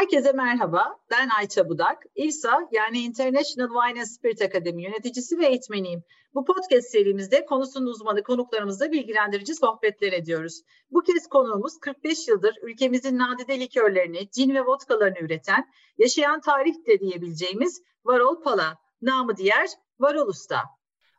Herkese merhaba, ben Ayça Budak. İSA yani International Wine and Spirit Academy yöneticisi ve eğitmeniyim. Bu podcast serimizde konusunun uzmanı konuklarımızla bilgilendirici sohbetler ediyoruz. Bu kez konuğumuz 45 yıldır ülkemizin nadide likörlerini, cin ve vodkalarını üreten, yaşayan tarih de diyebileceğimiz Varol Pala, namı diğer Varol Usta.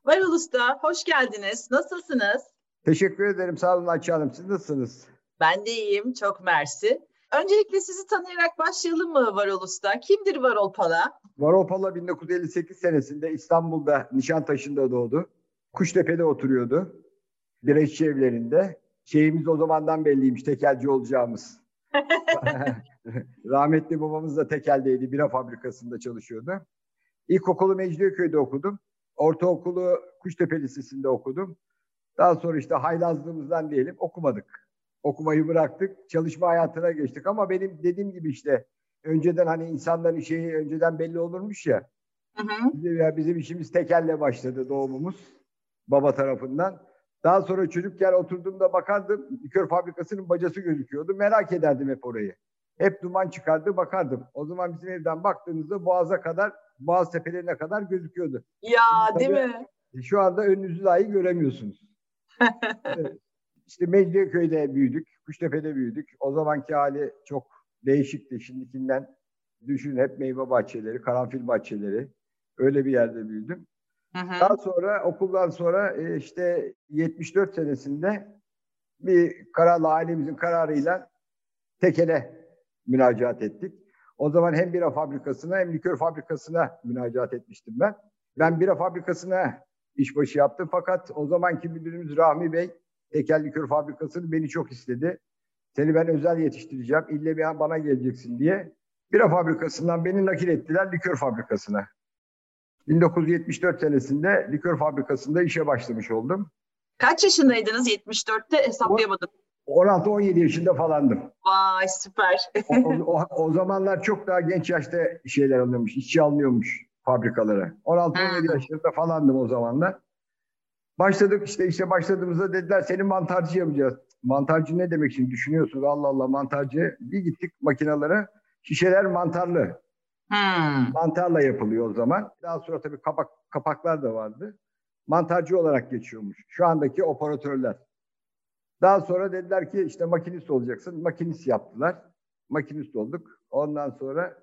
Varol Usta, hoş geldiniz. Nasılsınız? Teşekkür ederim, sağ olun Ayça Hanım. Siz nasılsınız? Ben de iyiyim, çok mersi. Öncelikle sizi tanıyarak başlayalım mı Varol Usta? Kimdir Varol Pala? Varol Pala 1958 senesinde İstanbul'da Nişantaşı'nda doğdu. Kuştepe'de oturuyordu. Bireyşçi evlerinde. Şeyimiz o zamandan belliymiş, tekelci olacağımız. Rahmetli babamız da tekeldeydi. Bira fabrikasında çalışıyordu. İlkokulu Mecidiyeköy'de okudum. Ortaokulu Kuştepe Lisesi'nde okudum. Daha sonra işte haylazlığımızdan diyelim okumadık. Okumayı bıraktık, çalışma hayatına geçtik ama benim dediğim gibi işte önceden hani insanların şeyi önceden belli olurmuş ya. Hı hı. Bizim işimiz tekelle başladı doğumumuz baba tarafından. Daha sonra çocukken oturduğumda bakardım likör fabrikasının bacası gözüküyordu. Merak ederdim hep orayı. Hep duman çıkardı bakardım. O zaman bizim evden baktığınızda boğaza kadar, boğaz tepelerine kadar gözüküyordu. Ya tabii, değil mi? Şu anda önünüzü dahi göremiyorsunuz. Evet. İşte Mecidiyeköy'de büyüdük, Kuştepe'de büyüdük. O zamanki hali çok değişikti. Şimdikinden düşün hep meyve bahçeleri, karanfil bahçeleri. Öyle bir yerde büyüdüm. Aha. Daha sonra okuldan sonra işte 74 senesinde bir kararla ailemizin kararıyla Tekel'e müracaat ettik. O zaman hem bira fabrikasına hem likör fabrikasına müracaat etmiştim ben. Ben bira fabrikasına işbaşı yaptım fakat o zamanki müdürümüz Rahmi Bey Tekel Likör Fabrikası'nı beni çok istedi. Seni ben özel yetiştireceğim. İlle bir an bana geleceksin diye. Bira fabrikasından beni nakil ettiler likör fabrikasına. 1974 senesinde likör fabrikasında işe başlamış oldum. Kaç yaşındaydınız 74'te hesaplayamadım. 16-17 yaşında falandım. Vay süper. O zamanlar çok daha genç yaşta şeyler alınıyormuş, işçi alınıyormuş fabrikalara. 16-17 yaşlarında falandım o zamanlar. Başladık işte başladığımızda dediler seni mantarcı yapacağız. Mantarcı ne demek şimdi düşünüyorsunuz Allah Allah mantarcı. Bir gittik makinalara şişeler mantarlı. Mantarla yapılıyor o zaman. Daha sonra tabii kapaklar da vardı. Mantarcı olarak geçiyormuş şu andaki operatörler. Daha sonra dediler ki işte makinist olacaksın. Makinist yaptılar. Makinist olduk. Ondan sonra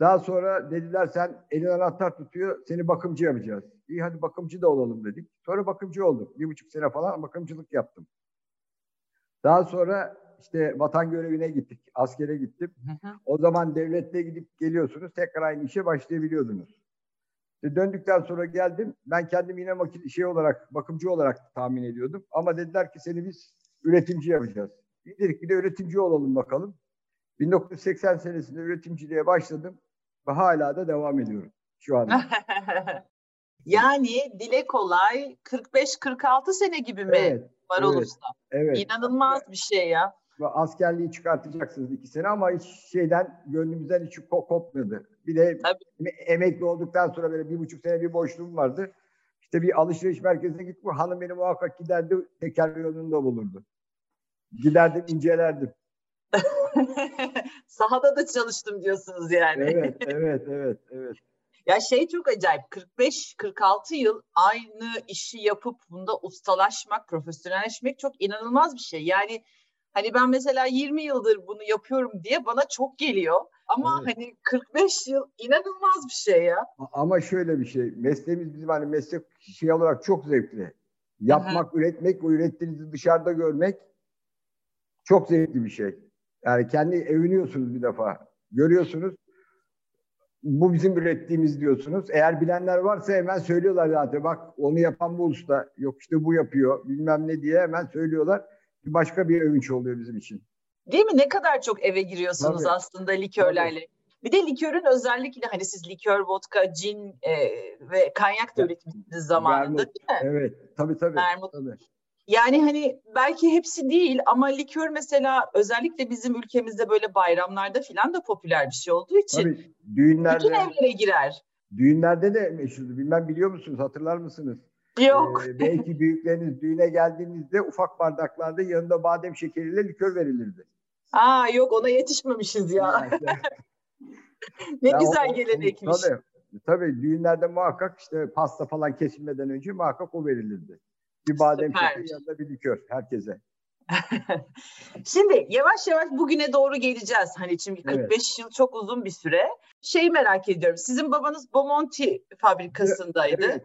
daha sonra dediler sen elin anahtar tutuyor seni bakımcı yapacağız. İyi hadi bakımcı da olalım dedik. Sonra bakımcı oldum. 1,5 sene falan bakımcılık yaptım. Daha sonra işte vatan görevine gittik. Askere gittim. O zaman devlette gidip geliyorsunuz. Tekrar aynı işe başlayabiliyordunuz. İşte döndükten sonra geldim. Ben kendimi yine bakımcı olarak tahmin ediyordum. Ama dediler ki seni biz üretimci yapacağız. İyi dedik bir de üretimci olalım bakalım. 1980 senesinde üretimciliğe başladım. Ve hala da devam ediyorum şu anda. Yani dile kolay 45-46 sene gibi mi Varol Usta? Evet. İnanılmaz bir şey ya. Askerliği çıkartacaksınız 2 sene ama hiç gönlümüzden hiç kopmadı. Bir de emekli olduktan sonra böyle 1,5 sene bir boşluğum vardı. İşte bir alışveriş merkezine gittim. Hanım beni muhakkak giderdi, teker yolunda bulurdu. Giderdim, incelerdim. Sahada da çalıştım diyorsunuz yani. Evet. Ya çok acayip 45-46 yıl aynı işi yapıp bunda ustalaşmak, profesyonelleşmek çok inanılmaz bir şey. Yani hani ben mesela 20 yıldır bunu yapıyorum diye bana çok geliyor. Ama hani 45 yıl inanılmaz bir şey ya. Ama şöyle bir şey mesleğimiz bizim hani meslek olarak çok zevkli. Yapmak, üretmek, o ürettiğinizi dışarıda görmek çok zevkli bir şey. Yani kendi övünüyorsunuz bir defa. Görüyorsunuz. Bu bizim ürettiğimiz diyorsunuz. Eğer bilenler varsa hemen söylüyorlar zaten. Bak onu yapan bu usta. Yok işte bu yapıyor. Bilmem ne diye hemen söylüyorlar. Başka bir övünç oluyor bizim için. Değil mi? Ne kadar çok eve giriyorsunuz aslında likörlerle. Tabii. Bir de likörün özellikle hani siz likör, vodka, cin ve kanyak da üretmişsiniz zamanında değil mi? Evet. Tabii. Tabii. Yani hani belki hepsi değil ama likör mesela özellikle bizim ülkemizde böyle bayramlarda filan da popüler bir şey olduğu için tabii, düğünlerde, bütün evlere girer. Düğünlerde de meşhurdu. Bilmem biliyor musunuz? Hatırlar mısınız? Yok. Belki büyükleriniz düğüne geldiğinizde ufak bardaklarda yanında badem şekeriyle likör verilirdi. Aa yok, ona yetişmemişiz ya. Ne ya, güzel gelenekmiş. Tabii, tabii düğünlerde muhakkak işte pasta falan kesilmeden önce muhakkak o verilirdi. Bir badem şekeri yanında bir likör herkese. Şimdi yavaş yavaş bugüne doğru geleceğiz. Hani şimdi 45 evet. yıl çok uzun bir süre. Şeyi merak ediyorum. Sizin babanız Bomonti fabrikasındaydı. Evet.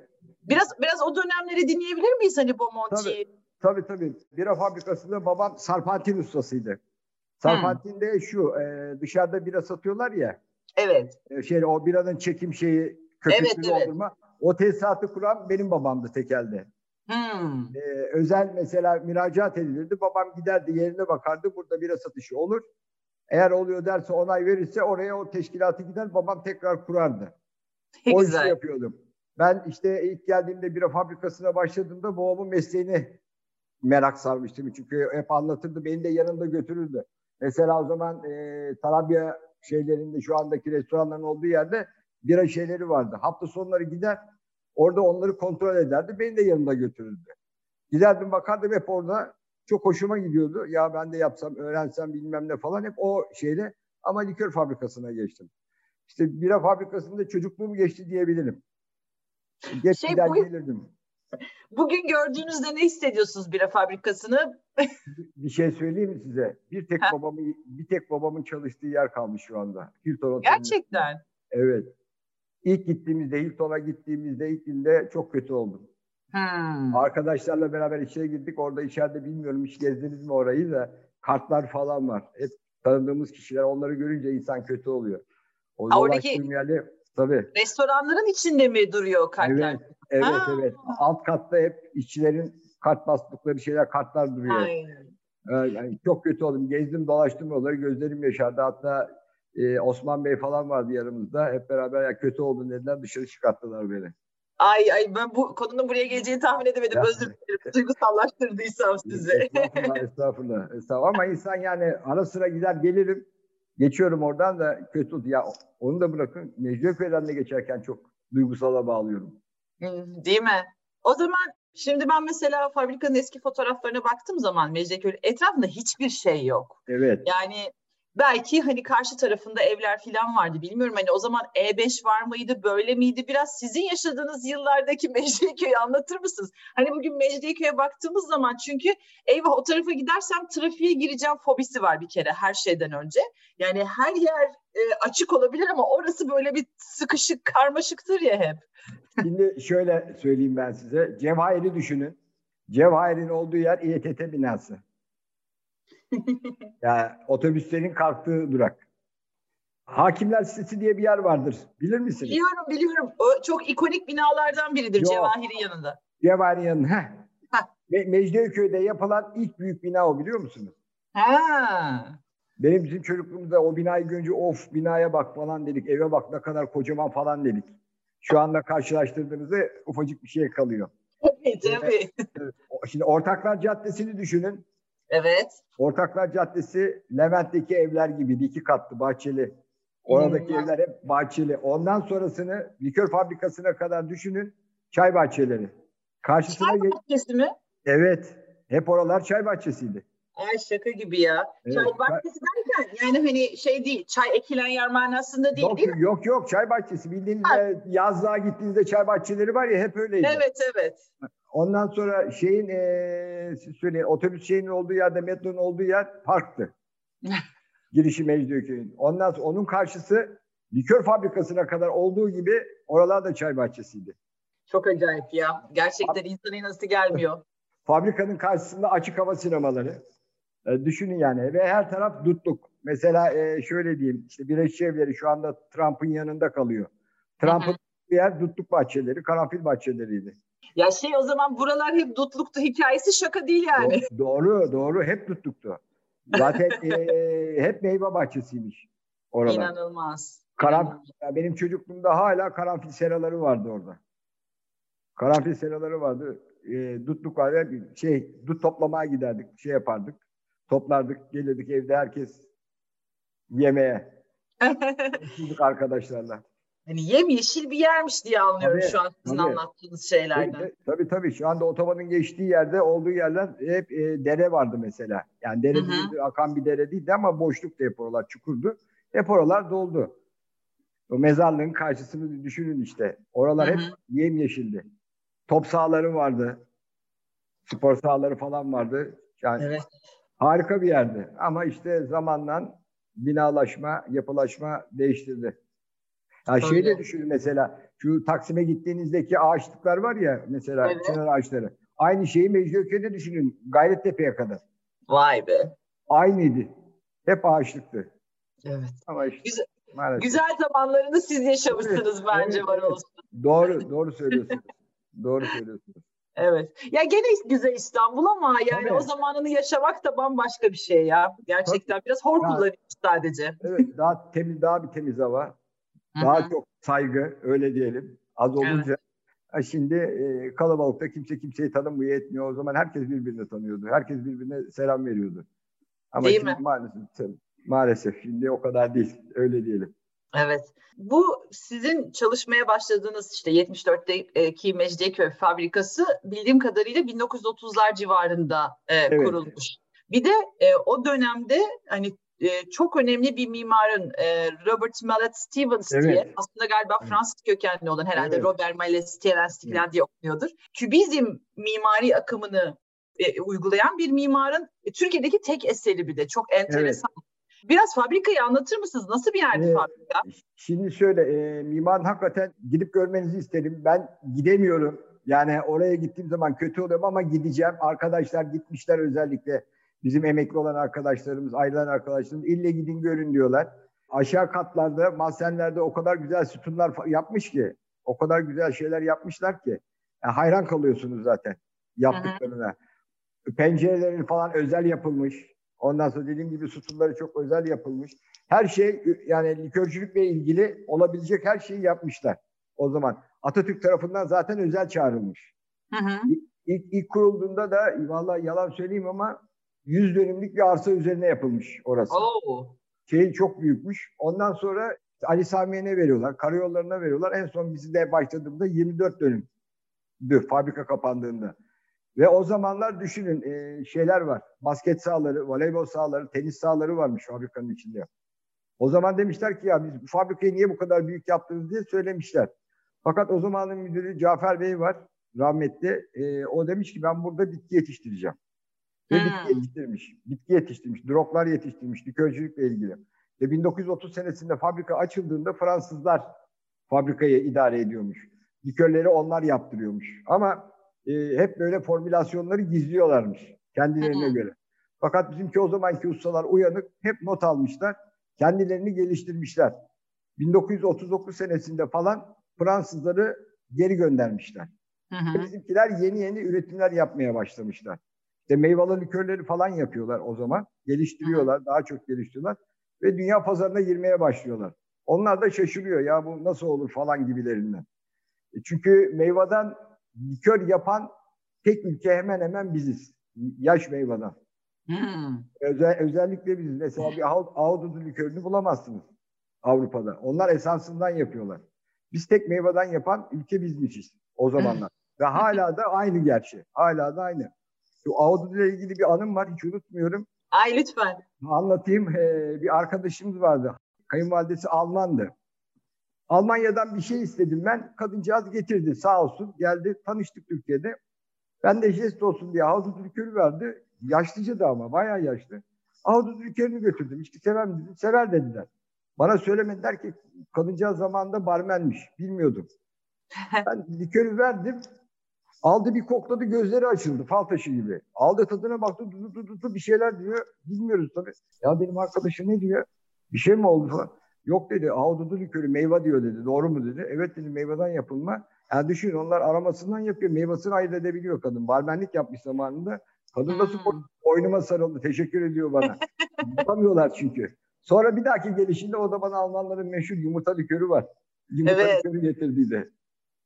Biraz o dönemleri dinleyebilir miyiz hani Bomonti'yi? Tabii, tabii. Bira fabrikasında babam sarpantin ustasıydı. Sarpantin de şu, dışarıda bira satıyorlar ya. Evet. O biranın çekim şeyi, köpüklü doldurma. Evet, evet. O tesisatı kuran benim babamdı Tekel'de. Hmm. Özel mesela müracaat edilirdi. Babam giderdi, yerine bakardı. Burada bira satışı olur. Eğer oluyor derse, onay verirse oraya o teşkilatı gider. Babam tekrar kurardı. O işi yapıyordum. Ben işte ilk geldiğimde bira fabrikasına başladığımda babamın mesleğini merak sarmıştım. Çünkü hep anlatırdı. Beni de yanında götürürdü. Mesela o zaman Tarabya şeylerinde, şu andaki restoranların olduğu yerde bira şeyleri vardı. Hafta sonları gider. Orada onları kontrol ederdi. Beni de yanında götürürdü. Giderdim, bakardım hep orada. Çok hoşuma gidiyordu. Ya ben de yapsam, öğrensem bilmem ne falan, hep o şeyle. Ama likör fabrikasına geçtim. İşte bira fabrikasında çocukluğum geçti diyebilirim. Gelirdim. Bugün gördüğünüzde ne hissediyorsunuz bira fabrikasını? Bir şey söyleyeyim mi size? Bir tek babamın çalıştığı yer kalmış şu anda. Hilton. Gerçekten. Evet. Hilton'a gittiğimizde ilk günde çok kötü oldum. Hmm. Arkadaşlarla beraber içeri girdik. Orada içeride bilmiyorum hiç gezdiniz mi orayı da, kartlar falan var. Hep tanıdığımız kişiler, onları görünce insan kötü oluyor. Oradaki tabii. Restoranların içinde mi duruyor kartlar? Evet, evet, evet. Alt katta hep işçilerin kart bastıkları şeyler, kartlar duruyor. Aynen. Yani çok kötü oldum. Gezdim, dolaştım oraları. Gözlerim yaşardı. Hatta Osman Bey falan vardı yanımızda. Hep beraber ya kötü oldun dediler, dışarı çıkarttılar beni. Ay ben bu konunun buraya geleceğini tahmin edemedim. Ya. Özür dilerim. Duygusallaştırdıysam sizi. Estağfurullah. Ama insan yani ara sıra gider gelirim. Geçiyorum oradan da kötü oldu. Ya onu da bırakın. Mecidiyeköy'den de geçerken çok duygusala bağlıyorum. Değil mi? O zaman şimdi ben mesela fabrikanın eski fotoğraflarına baktığım zaman Mecidiyeköy etrafında hiçbir şey yok. Evet. Yani belki hani karşı tarafında evler falan vardı, bilmiyorum. Hani o zaman E5 var mıydı, böyle miydi? Biraz sizin yaşadığınız yıllardaki Mecidiyeköy'ü anlatır mısınız? Hani bugün Mecidiyeköy'e baktığımız zaman, çünkü eyvah o tarafa gidersem trafiğe gireceğim fobisi var bir kere her şeyden önce. Yani her yer açık olabilir ama orası böyle bir sıkışık, karmaşıktır ya hep. Şimdi şöyle söyleyeyim ben size. Cevahir'i düşünün. Cevahir'in olduğu yer İETT binası. Yani otobüslerin kalktığı durak. Hakimler Sitesi diye bir yer vardır. Bilir misiniz? Biliyorum. O çok ikonik binalardan biridir. Cevahir'in yanında. Cevahir'in yanında. Mecidiyeköy'de yapılan ilk büyük bina o, biliyor musunuz? Ha. Bizim çocukluğumuzda o binayı görünce of, binaya bak falan dedik. Eve bak ne kadar kocaman falan dedik. Şu anda karşılaştırdığımızda ufacık bir şey kalıyor. Tabii. Şimdi Ortaklar Caddesi'ni düşünün. Evet. Ortaklar Caddesi Levent'teki evler gibiydi. 2 katlı, bahçeli. Oradaki evler hep bahçeli. Ondan sonrasını likör fabrikasına kadar düşünün. Çay bahçeleri. Çay bahçesi mi? Evet. Hep oralar çay bahçesiydi. Ay şaka gibi ya. Evet. Çay bahçesi derken yani hani şey değil, çay ekilen yer manasında değil, değil mi? Yok çay bahçesi. Bildiğiniz yazlığa gittiğinizde çay bahçeleri var ya, hep öyleydi. Evet. Ondan sonra otobüs şeyinin olduğu yerde, metronun olduğu yer parktı. Girişi Mecidiyeköy'ün. Ondan sonra onun karşısı likör fabrikasına kadar olduğu gibi oralar da çay bahçesiydi. Çok acayip ya. Gerçekten insanın nasıl gelmiyor. Fabrikanın karşısında açık hava sinemaları. Düşünün yani. Ve her taraf dutluk. Mesela şöyle diyeyim. İşte Birleşik Evleri şu anda Trump'ın yanında kalıyor. Trump'ın diğer dutluk bahçeleri, karanfil bahçeleriydi. Ya o zaman buralar hep dutluktu hikayesi şaka değil yani. Doğru. Hep dutluktu. Zaten hep meyve bahçesiymiş oralar. İnanılmaz. Benim çocukluğumda hala karanfil seraları vardı orada. Karanfil seraları vardı. Dutluk vardı. Dut toplamaya giderdik. Yapardık. Toplardık. Gelirdik evde herkes yemeğe. Arkadaşlarla. Hani yemyeşil bir yermiş diye anlıyorum tabii, şu an sizin anlattığınız şeylerden. Tabii tabii, şu anda otobanın geçtiği yerde, olduğu yerler hep dere vardı mesela. Yani dere değildi, akan bir dere değildi ama boşluktu, hep oralar çukurdu. Hep oralar doldu. O mezarlığın karşısını düşünün işte. Oralar hep yemyeşildi. Top sahaları vardı. Spor sahaları falan vardı. Yani harika bir yerdi. Ama işte zamanla binalaşma, yapılaşma değiştirdi. Yani şeyi de düşünün mesela, şu Taksim'e gittiğinizdeki ağaçlıklar var ya mesela, çınar ağaçları. Aynı şeyi Mecidiyeköy'de düşünün, Gayrettepe'ye kadar. Vay be. Aynıydı. Hep ağaçlıktı. Evet. Ama işte, güzel zamanlarını siz yaşamışsınız bence Varol Usta. Doğru, doğru söylüyorsunuz. Doğru söylüyorsunuz. Evet. Ya gene güzel İstanbul ama yani o zamanını yaşamak da bambaşka bir şey ya. Gerçekten biraz hor kullanıyoruz sadece. Evet, daha temiz, daha bir temiz hava. Daha çok saygı, öyle diyelim. Az olunca. Şimdi kalabalıkta kimse kimseyi tanımıyor, etmiyor. O zaman herkes birbirini tanıyordu. Herkes birbirine selam veriyordu. Ama değil mi? Maalesef şimdi o kadar değil. Öyle diyelim. Evet. Bu sizin çalışmaya başladığınız işte 74'teki Mecidiyeköy fabrikası bildiğim kadarıyla 1930'lar civarında kurulmuş. Bir de o dönemde hani çok önemli bir mimarın Robert Mallet-Stevens diye, aslında galiba Fransız kökenli olan herhalde Robert Mallet-Stevens diye okunuyordur. Kübizm mimari akımını uygulayan bir mimarın Türkiye'deki tek eseri, bir de çok enteresan. Biraz fabrikayı anlatır mısınız? Nasıl bir yerdi fabrika? Şimdi şöyle, mimarın hakikaten gidip görmenizi isterim. Ben gidemiyorum. Yani oraya gittiğim zaman kötü oluyorum ama gideceğim. Arkadaşlar gitmişler özellikle. Bizim emekli olan arkadaşlarımız, ayrılan arkadaşlarımız ille gidin görün diyorlar. Aşağı katlarda, mahzenlerde o kadar güzel sütunlar yapmış ki, o kadar güzel şeyler yapmışlar ki hayran kalıyorsunuz zaten yaptıklarına. Pencerelerin falan özel yapılmış. Ondan sonra dediğim gibi sütunları çok özel yapılmış. Her şey, yani likörcülükle ilgili olabilecek her şeyi yapmışlar o zaman. Atatürk tarafından zaten özel çağrılmış. İlk kurulduğunda da, vallahi yalan söyleyeyim ama 100 dönümlük bir arsa üzerine yapılmış orası. Şey çok büyükmüş. Ondan sonra Ali Samiye'ne veriyorlar, karayollarına veriyorlar. En son bizi de başladığımda 24 dönümdü fabrika kapandığında. Ve o zamanlar düşünün şeyler var. Basket sahaları, voleybol sahaları, tenis sahaları varmış fabrikanın içinde. O zaman demişler ki ya biz bu fabrikayı niye bu kadar büyük yaptınız diye söylemişler. Fakat o zamanın müdürü Cafer Bey var, rahmetli. O demiş ki ben burada bitki yetiştireceğim. Ve bitki yetiştirmiş. Bitki yetiştirmiş. Droklar yetiştirmiş. Likörcülükle ilgili. Ve 1930 senesinde fabrika açıldığında Fransızlar fabrikayı idare ediyormuş. Likörleri onlar yaptırıyormuş. Ama hep böyle formülasyonları gizliyorlarmış kendilerine göre. Fakat bizimki o zamanki ustalar uyanık, hep not almışlar. Kendilerini geliştirmişler. 1939 senesinde falan Fransızları geri göndermişler. Bizimkiler yeni üretimler yapmaya başlamışlar. İşte meyveli likörleri falan yapıyorlar o zaman. Geliştiriyorlar, daha çok geliştiriyorlar. Ve dünya pazarına girmeye başlıyorlar. Onlar da şaşırıyor ya bu nasıl olur falan gibilerinden. Çünkü meyveden likör yapan tek ülke hemen hemen biziz. Yaş meyveden. Özellikle biziz. Mesela bir ahududu likörünü bulamazsınız Avrupa'da. Onlar esansından yapıyorlar. Biz tek meyveden yapan ülke bizmişiz o zamanlar. Ve hala da aynı gerçi. Hala da aynı. Şu ahududu ile ilgili bir anım var, hiç unutmuyorum. Ay lütfen. Anlatayım. Bir arkadaşımız vardı. Kayınvalidesi Almandı. Almanya'dan bir şey istedim ben. Kadıncağız getirdi sağ olsun. Geldi, tanıştık Türkiye'de. Ben de jest olsun diye ahududu likörü verdi. Yaşlıca da ama bayağı yaşlı. Ahududu likörünü götürdüm. İçki sever mi dedim. Sever dediler. Bana söylemediler ki kadıncağız zamanında barmenmiş. Bilmiyordum. Ben likörü verdim. Aldı bir kokladı, gözleri açıldı fal taşı gibi. Aldı tadına baktı, bir şeyler diyor. Bilmiyoruz tabii. Ya benim arkadaşım ne diyor? Bir şey mi oldu falan? Yok dedi, ahududu likörü meyve diyor dedi. Doğru mu dedi? Evet dedi, meyveden yapılma. Yani düşün, onlar aramasından yapıyor. Meyvesini ayırt edebiliyor kadın. Barmenlik yapmış zamanında. Kadın nasıl boynuma sarıldı, teşekkür ediyor bana. Yapamıyorlar çünkü. Sonra bir dahaki gelişinde o da bana Almanların meşhur yumurta likörü var. Yumurta likörü getirdiydi.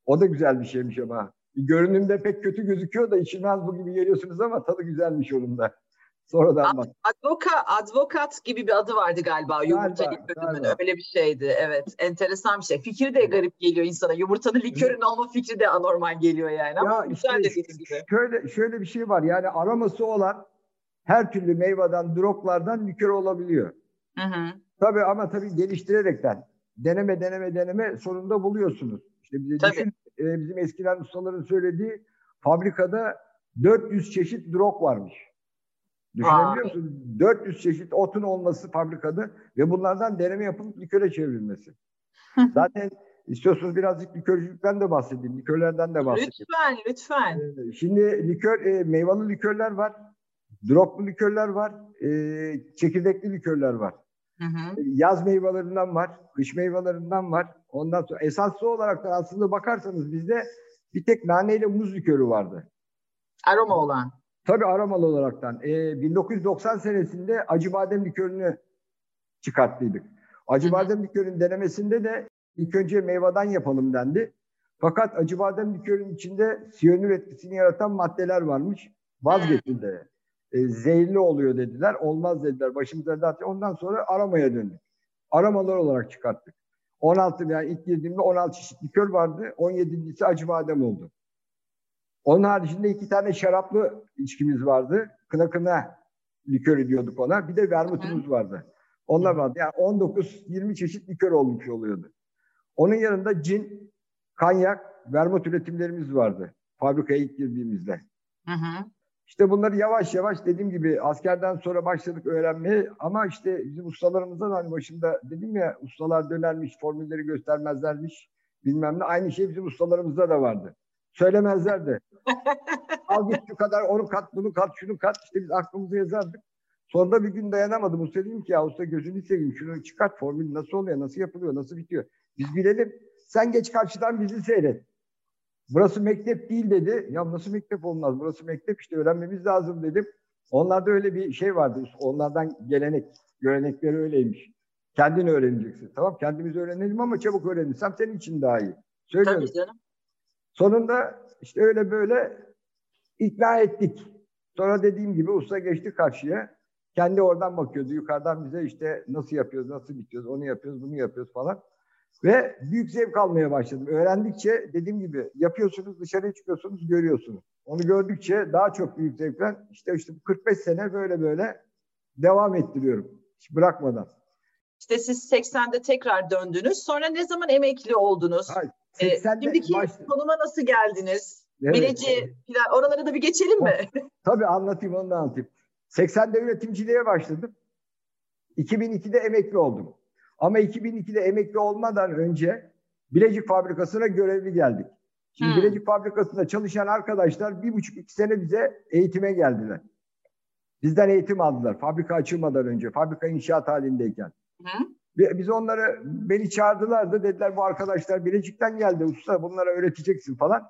O da güzel bir şeymiş ama. Görünümde pek kötü gözüküyor da içilmez bu gibi geliyorsunuz ama tadı güzelmiş onun da. Sonradan bak. Advokat gibi bir adı vardı galiba. Yumurta likörünün öyle bir şeydi. Evet, enteresan bir şey. Fikir de garip geliyor insana. Yumurtanın likörün olma fikri de anormal geliyor yani. Ama ya güzel işte, şöyle bir şey var. Yani aroması olan her türlü meyveden, droglardan likör olabiliyor. Hı hı. Tabii ama tabii geliştirerekten deneme sonunda buluyorsunuz. İşte bize düşün, bizim eskiden ustaların söylediği fabrikada 400 çeşit drog varmış. Düşünebiliyor musun? 400 çeşit otun olması fabrikada ve bunlardan deneme yapılıp liköre çevrilmesi. Zaten istiyorsunuz birazcık likörcülükten de bahsedeyim, likörlerden de bahsedeyim. Lütfen, lütfen. Şimdi likör, meyveli likörler var, droplu likörler var, çekirdekli likörler var. Hı hı. Yaz meyvelerinden var, kış meyvelerinden var. Ondan sonra esaslı olarak da aslında bakarsanız bizde bir tek naneyle muz likörü vardı. Aroma olan. Tabii aromalı olaraktan. 1990 senesinde acı badem likörünü çıkarttıydık. Acı badem likörünün denemesinde de ilk önce meyveden yapalım dendi. Fakat acı badem likörünün içinde siyanür etkisini yaratan maddeler varmış. Vazgeçildi. Zehirli oluyor dediler. Olmaz dediler. Başımıza zaten. Ondan sonra aramaya döndük. Aramalar olarak çıkarttık. 16, yani ilk girdiğimde 16 çeşit likör vardı. 17.si acı badem oldu. Onun haricinde 2 tane şaraplı içkimiz vardı. Kına likörü diyorduk ona. Bir de vermutumuz vardı. Onlar vardı. Yani 19-20 çeşit likör olmuş oluyordu. Onun yanında cin, kanyak, vermut üretimlerimiz vardı. Fabrikaya ilk girdiğimizde. Hı hı. İşte bunları yavaş yavaş dediğim gibi askerden sonra başladık öğrenmeye. Ama işte bizim ustalarımızdan hani başında dedim ya ustalar dönermiş, formülleri göstermezlermiş bilmem ne. Aynı şey bizim ustalarımızda da vardı. Söylemezlerdi. Al git şu kadar, onu kat, bunu kat, şunu kat. İşte biz aklımızı yazardık. Sonra da bir gün dayanamadım. Usta dedim ki ya usta gözünü seveyim. Şunu çıkart, formül nasıl oluyor, nasıl yapılıyor, nasıl bitiyor. Biz bilelim. Sen geç karşıdan bizi seyret. Burası mektep değil dedi. Ya nasıl mektep olmaz? Burası mektep işte öğrenmemiz lazım dedim. Onlarda öyle bir şey vardı. Onlardan gelenek, görenekleri öyleymiş. Kendin öğreneceksin. Tamam kendimiz öğrenelim ama çabuk öğrenirsem senin için daha iyi. Söylüyorum. Tabii canım. Sonunda işte öyle böyle ikna ettik. Sonra dediğim gibi usta geçti karşıya. Kendi oradan bakıyordu. Yukarıdan bize işte nasıl yapıyoruz, nasıl bitiyoruz, onu yapıyoruz, bunu yapıyoruz falan. Ve büyük zevk almaya başladım. Öğrendikçe dediğim gibi yapıyorsunuz, dışarıya çıkıyorsunuz, görüyorsunuz. Onu gördükçe daha çok büyük zevkler. İşte 45 sene böyle devam ettiriyorum. Hiç bırakmadan. İşte siz 80'de tekrar döndünüz. Sonra ne zaman emekli oldunuz? Hayır. Şimdiki konuma nasıl geldiniz? Evet. Bileci, oralara da bir geçelim mi? Tabii anlatayım, onu da anlatayım. 80'de üretimciliğe başladım. 2002'de emekli oldum. Ama 2002'de emekli olmadan önce Bilecik Fabrikası'na görevli geldik. Şimdi Bilecik Fabrikası'nda çalışan arkadaşlar 1,5-2 sene bize eğitime geldiler. Bizden eğitim aldılar fabrika açılmadan önce, fabrika inşaat halindeyken. Hı. Biz onları, beni çağırdılardı. Dediler bu arkadaşlar Bilecik'ten geldi usta bunlara öğreteceksin falan.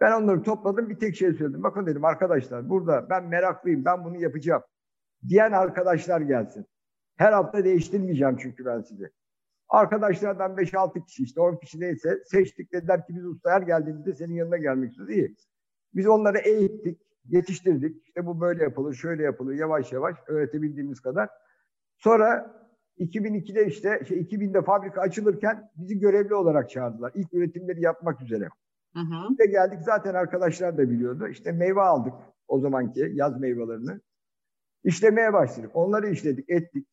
Ben onları topladım bir tek şey söyledim. Bakın dedim arkadaşlar burada ben meraklıyım ben bunu yapacağım diyen arkadaşlar gelsin. Her hafta değiştirmeyeceğim çünkü ben sizi. Arkadaşlardan 5-6 kişi işte 10 kişi neyse seçtik dediler ki biz usta her geldiğimizde senin yanına gelmek istiyoruz. İyi. Biz onları eğittik, yetiştirdik. İşte bu böyle yapılır, şöyle yapılır yavaş yavaş öğretebildiğimiz kadar. Sonra 2002'de işte 2000'de fabrika açılırken bizi görevli olarak çağırdılar. İlk üretimleri yapmak üzere. Hı hı. İşte geldik zaten arkadaşlar da biliyordu. İşte meyve aldık o zamanki yaz meyvelerini. İşlemeye başladık. Onları işledik, ettik.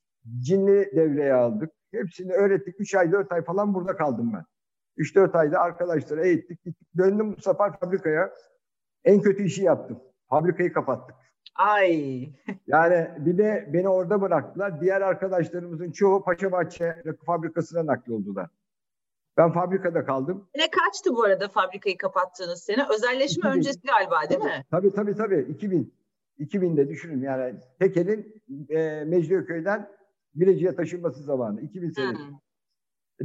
Cinli devreye aldık. Hepsini öğrettik. 3 ay 4 ay falan burada kaldım ben. 3-4 ayda arkadaşları eğittik. Gittik. Döndüm bu sefer fabrikaya. En kötü işi yaptım. Fabrikayı kapattık. Ay. Yani bir de beni orada bıraktılar. Diğer arkadaşlarımızın çoğu Paşabahçe rakı fabrikasına nakli oldular. Ben fabrikada kaldım. Ne kaçtı bu arada fabrikayı kapattığınız sene? Özelleşme 2000. Öncesi galiba değil mi? Tabii. 2000'de düşünün yani Tekel'in Mecidiyeköy'den Bilecik'e taşınması zamanı. 2000 senesi.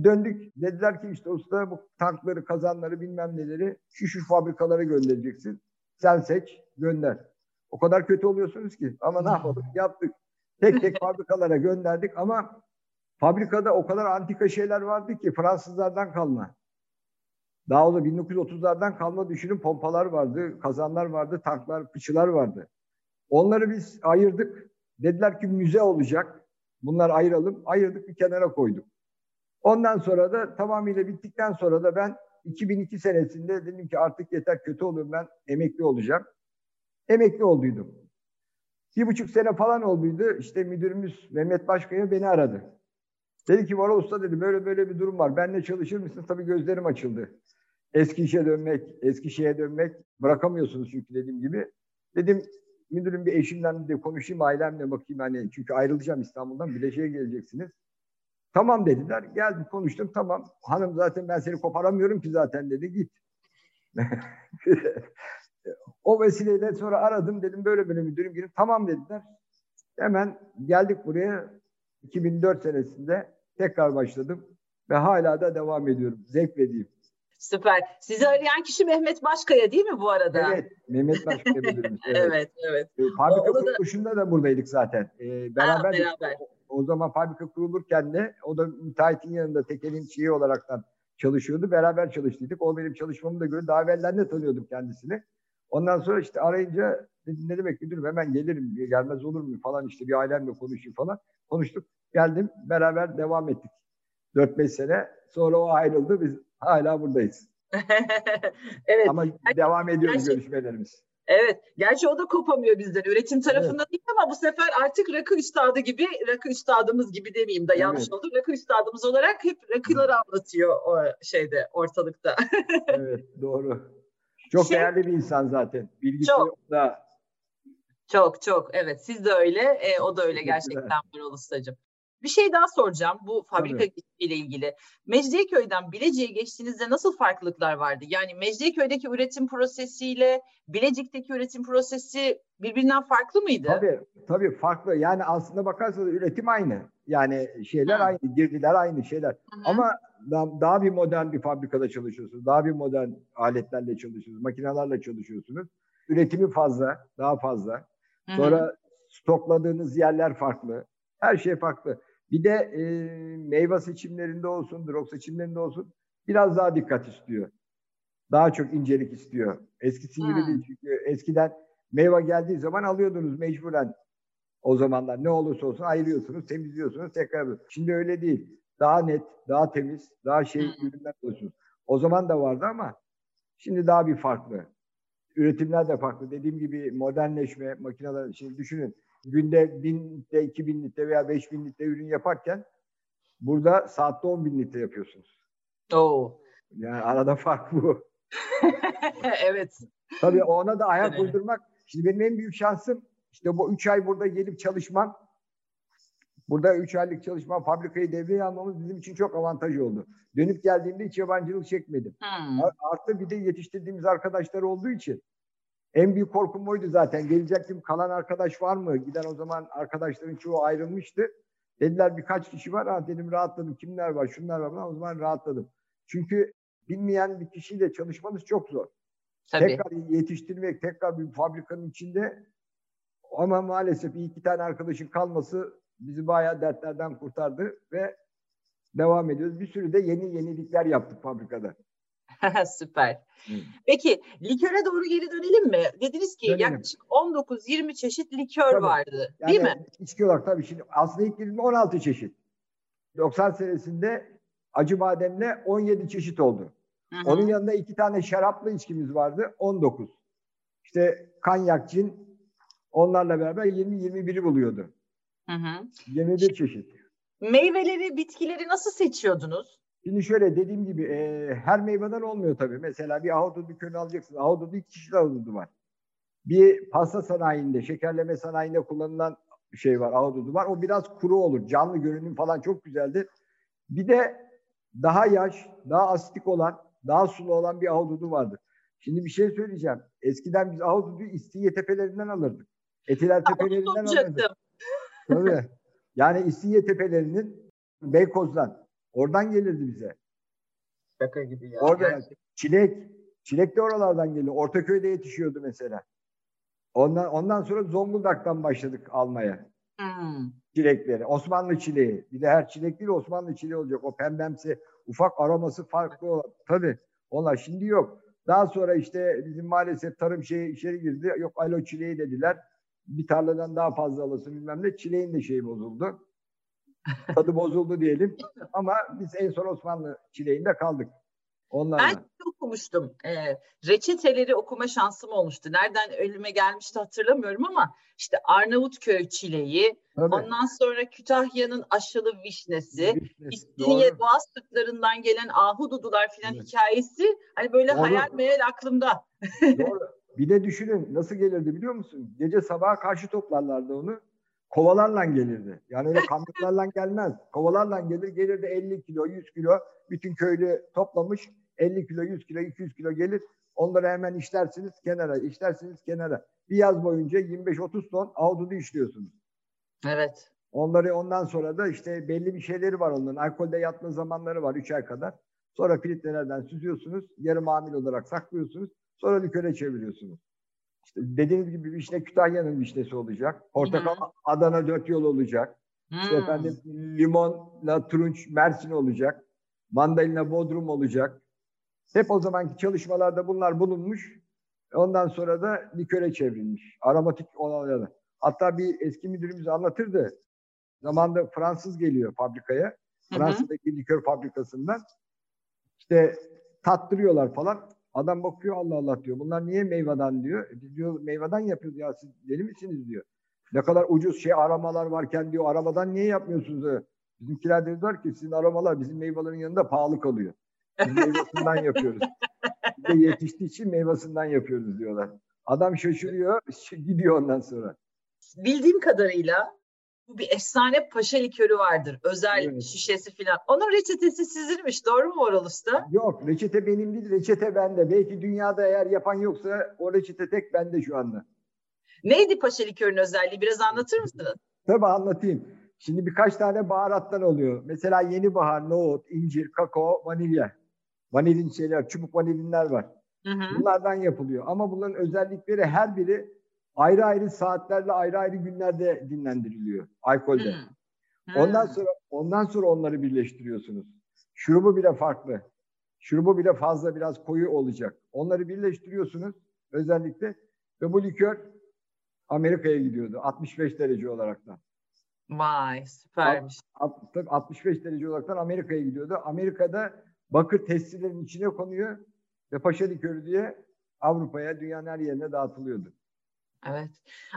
Döndük. Dediler ki işte usta bu tankları, kazanları bilmem neleri şu fabrikalara göndereceksin. Sen seç, gönder. O kadar kötü oluyorsunuz ki. Ama ne yapalım? Yaptık. Tek tek fabrikalara gönderdik ama fabrikada o kadar antika şeyler vardı ki Fransızlardan kalma. Daha o da 1930'lardan kalma düşünün pompalar vardı, kazanlar vardı, tanklar, fıçılar vardı. Onları biz ayırdık. Dediler ki müze olacak. Bunları ayıralım. Ayırdık, bir kenara koyduk. Ondan sonra da tamamıyla bittikten sonra da ben 2002 senesinde dedim ki artık yeter, kötü oluyorum, ben emekli olacağım. Emekli olduydum. 1,5 sene falan olduydu. İşte müdürümüz Mehmet Başkaya beni aradı. Dedi ki Varol Usta dedi, böyle böyle bir durum var. Benle çalışır mısınız? Tabii gözlerim açıldı. Eski işe dönmek, eski şeye dönmek bırakamıyorsunuz çünkü dediğim gibi. Dedim müdürüm bir eşimden de konuşayım, ailemle bakayım hani, çünkü ayrılacağım İstanbul'dan, Bileşik'e geleceksiniz. Tamam dediler. Geldim, konuştum. Tamam. Hanım zaten ben seni koparamıyorum ki zaten dedi. Git. O vesileyle sonra aradım. Dedim böyle böyle müdürüm girip tamam dediler. Hemen geldik buraya. 2004 senesinde tekrar başladım ve hala da devam ediyorum. Zevk verdiğim. Süper. Sizi arayan kişi Mehmet Başkaya değil mi bu arada? Evet. Mehmet Başkaya müdürümüz. Evet. Evet. Fabrika kuruluşunda da buradaydık zaten. Beraber. O zaman fabrika kurulurken de o da müteahhitin yanında, Tekel'in çiği olaraktan çalışıyordu. Beraber çalıştıydık. O benim çalışmamı da gördü. Daha evvelden de tanıyordum kendisini. Ondan sonra işte arayınca dedim ne demek müdürüm, hemen gelirim, gelmez olur mu falan, işte bir ailemle konuşayım falan. Konuştuk, geldim, beraber devam ettik. 4-5 sene sonra o ayrıldı, biz hala buradayız. Evet. Ama devam ediyoruz görüşmelerimiz. Evet. Gerçi o da kopamıyor bizden. Üretim tarafında evet. Değil ama bu sefer artık rakı üstadı gibi, rakı üstadımız gibi demeyeyim de yanlış evet. Olur. Rakı üstadımız olarak hep rakıları anlatıyor o şeyde, ortalıkta. Evet. Doğru. Çok değerli bir insan zaten. Bilgisi çok da. Çok. Evet. Siz de öyle. O da öyle gerçekten Varol Ustacığım. Bir şey daha soracağım bu fabrika ile ilgili. Mecidiyeköy'den Bilecik'e geçtiğinizde nasıl farklılıklar vardı? Yani Mecidiyeköy'deki üretim prosesiyle Bilecik'teki üretim prosesi birbirinden farklı mıydı? Tabii farklı. Yani aslında bakarsanız üretim aynı. Yani şeyler aynı, girdiler aynı şeyler. Hı-hı. Ama daha bir modern bir fabrikada çalışıyorsunuz. Daha bir modern aletlerle çalışıyorsunuz, makinelerle çalışıyorsunuz. Üretimi fazla, daha fazla. Sonra stokladığınız yerler farklı. Her şey farklı. Bir de meyve seçimlerinde olsun, drog seçimlerinde olsun biraz daha dikkat istiyor. Daha çok incelik istiyor. Eskisi gibi değil çünkü eskiden meyve geldiği zaman alıyordunuz mecburen. O zamanlar ne olursa olsun ayırıyorsunuz, temizliyorsunuz, tekrar alıyorsunuz. Şimdi öyle değil. Daha net, daha temiz, daha ürünler olsun. O zaman da vardı ama şimdi daha bir farklı. Üretimler de farklı. Dediğim gibi modernleşme, makineler. Şimdi düşünün. Günde 1000 litre, 2000 litre veya 5000 litre ürün yaparken burada saatte 10.000 litre yapıyorsunuz. Oo. Yani arada fark bu. Evet. Tabii ona da ayak uydurmak. Şimdi benim en büyük şansım işte bu 3 ay burada gelip çalışmam. Burada 3 aylık çalışmam, fabrikayı devreye almamız bizim için çok avantaj oldu. Dönüp geldiğimde hiç yabancılık çekmedim. Artı bir de yetiştirdiğimiz arkadaşlar olduğu için. En büyük korkum oydu zaten. Gelecektim, kalan arkadaş var mı? Giden o zaman arkadaşların çoğu ayrılmıştı. Dediler birkaç kişi var. Ha dedim, rahatladım. Kimler var? Şunlar var. O zaman rahatladım. Çünkü bilmeyen bir kişiyle çalışmanız çok zor. Tabii. Tekrar yetiştirmek, tekrar bir fabrikanın içinde. Ama maalesef 2 tane arkadaşın kalması bizi bayağı dertlerden kurtardı ve devam ediyoruz. Bir sürü de yenilikler yaptık fabrikada. Süper. Peki liköre doğru geri dönelim mi? Dediniz ki yaklaşık 19-20 çeşit likör vardı değil mi? İçki olarak tabii şimdi aslında ilk girdiğimde 16 çeşit. 90 senesinde acı bademle 17 çeşit oldu. Hı-hı. Onun yanında 2 tane şaraplı içkimiz vardı, 19. İşte kanyak, cin, onlarla beraber 20-21'i buluyordu. Hı-hı. 21 çeşit. Meyveleri, bitkileri nasıl seçiyordunuz? Şimdi şöyle dediğim gibi her meyveden olmuyor tabii. Mesela bir ahududu köyünü alacaksın. Ahududu 2 çeşit ahududu var. Bir pasta sanayinde, şekerleme sanayinde kullanılan şey var, ahududu var. O biraz kuru olur. Canlı görünüm falan çok güzeldir. Bir de daha yaş, daha asitik olan, daha sulu olan bir ahududu vardır. Şimdi bir şey söyleyeceğim. Eskiden biz ahududu İstiye tepelerinden alırdık. Etiler tepelerinden alırdık. Tabii. Yani İstiye tepelerinin Beykoz'dan. Oradan gelirdi bize. Şaka gibi ya. Oradan. Çilek de oralardan geliyor. Ortaköy'de yetişiyordu mesela. Ondan sonra Zonguldak'tan başladık almaya. Çilekleri. Osmanlı çileği. Bir de her çilek değil, Osmanlı çileği olacak. O pembemsi, ufak aroması farklı olan. Tabii. Onlar şimdi yok. Daha sonra işte bizim maalesef tarım şeyi içeri girdi. Yok alo çileği dediler. bir tarladan daha fazla alasın bilmem ne. Çileğin de şeyi bozuldu. Tadı bozuldu diyelim. Ama biz en son Osmanlı çileğinde kaldık. Onlarla. Ben okumuştum. Reçeteleri okuma şansım olmuştu. Nereden ölüme gelmişti hatırlamıyorum ama işte Arnavutköy çileği, tabii, ondan sonra Kütahya'nın aşılı vişnesi, İstinye Boğaz Türklerinden gelen ahududular filan, evet, hikayesi hani böyle doğru, hayal meyal aklımda. Doğru. Bir de düşünün nasıl gelirdi biliyor musun? Gece sabaha karşı toplarlardı onu. Kovalarla gelirdi. Yani öyle kamyonlarla gelmez. Kovalarla gelir, gelirdi 50 kilo, 100 kilo. Bütün köylü toplamış 50 kilo, 100 kilo, 200 kilo gelir. Onları hemen işlersiniz kenara, işlersiniz kenara. Bir yaz boyunca 25-30 ton ahududu işliyorsunuz. Evet. Onları ondan sonra da işte belli bir şeyleri var onların. Alkolde yatma zamanları var 3 ay kadar. Sonra filtrelerden süzüyorsunuz. Yarı mamil olarak saklıyorsunuz. Sonra liköre çeviriyorsunuz. İşte dediğiniz gibi vişne Kütahya'nın vişnesi olacak. Portakal Adana dört yol olacak. İşte efendim limonla turunç Mersin olacak. Mandalina Bodrum olacak. Hep o zamanki çalışmalarda bunlar bulunmuş. Ondan sonra da liköre çevrilmiş. Aromatik olanları. Hatta bir eski müdürümüz anlatırdı. Zamanında Fransız geliyor fabrikaya. Fransa'daki likör fabrikasından. İşte tattırıyorlar falan. Adam bakıyor, Allah Allah diyor. Bunlar niye meyveden diyor. Biz diyor meyveden yapıyoruz ya, siz deli misiniz diyor. Ne kadar ucuz şey aromalar varken diyor aromadan niye yapmıyorsunuz diyor. Bizimkiler dediler ki sizin aromalar bizim meyvelerin yanında pahalı kalıyor. Biz meyvesinden yapıyoruz. Biz de yetiştiği için meyvesinden yapıyoruz diyorlar. Adam şaşırıyor, gidiyor ondan sonra. Bildiğim kadarıyla bu bir efsane Paşa Likörü vardır. Özel, evet, şişesi filan. Onun reçetesi sizinmiş. Doğru mu Varol Usta? Yok. Reçete benim değil. Reçete bende. Belki dünyada eğer yapan yoksa o reçete tek bende şu anda. Neydi Paşa Likörü'nün özelliği? Biraz anlatır mısınız? Tabii anlatayım. Şimdi birkaç tane baharattan oluyor. Mesela yeni bahar, nohut, incir, kakao, vanilya. Vanilin şeyler, çubuk vanilinler var. Bunlardan yapılıyor. Ama bunların özellikleri her biri ayrı ayrı saatlerle ayrı ayrı günlerde dinlendiriliyor alkolde. Ondan sonra onları birleştiriyorsunuz. Şurubu bile farklı. Şurubu bile fazla biraz koyu olacak. Onları birleştiriyorsunuz özellikle ve bu likör Amerika'ya gidiyordu 65 derece olaraktan. Vay süpermiş. 65 derece olaraktan Amerika'ya gidiyordu. Amerika'da bakır testilerin içine konuyor ve Paşa likörü diye Avrupa'ya, dünyanın her yerine dağıtılıyordu. Evet.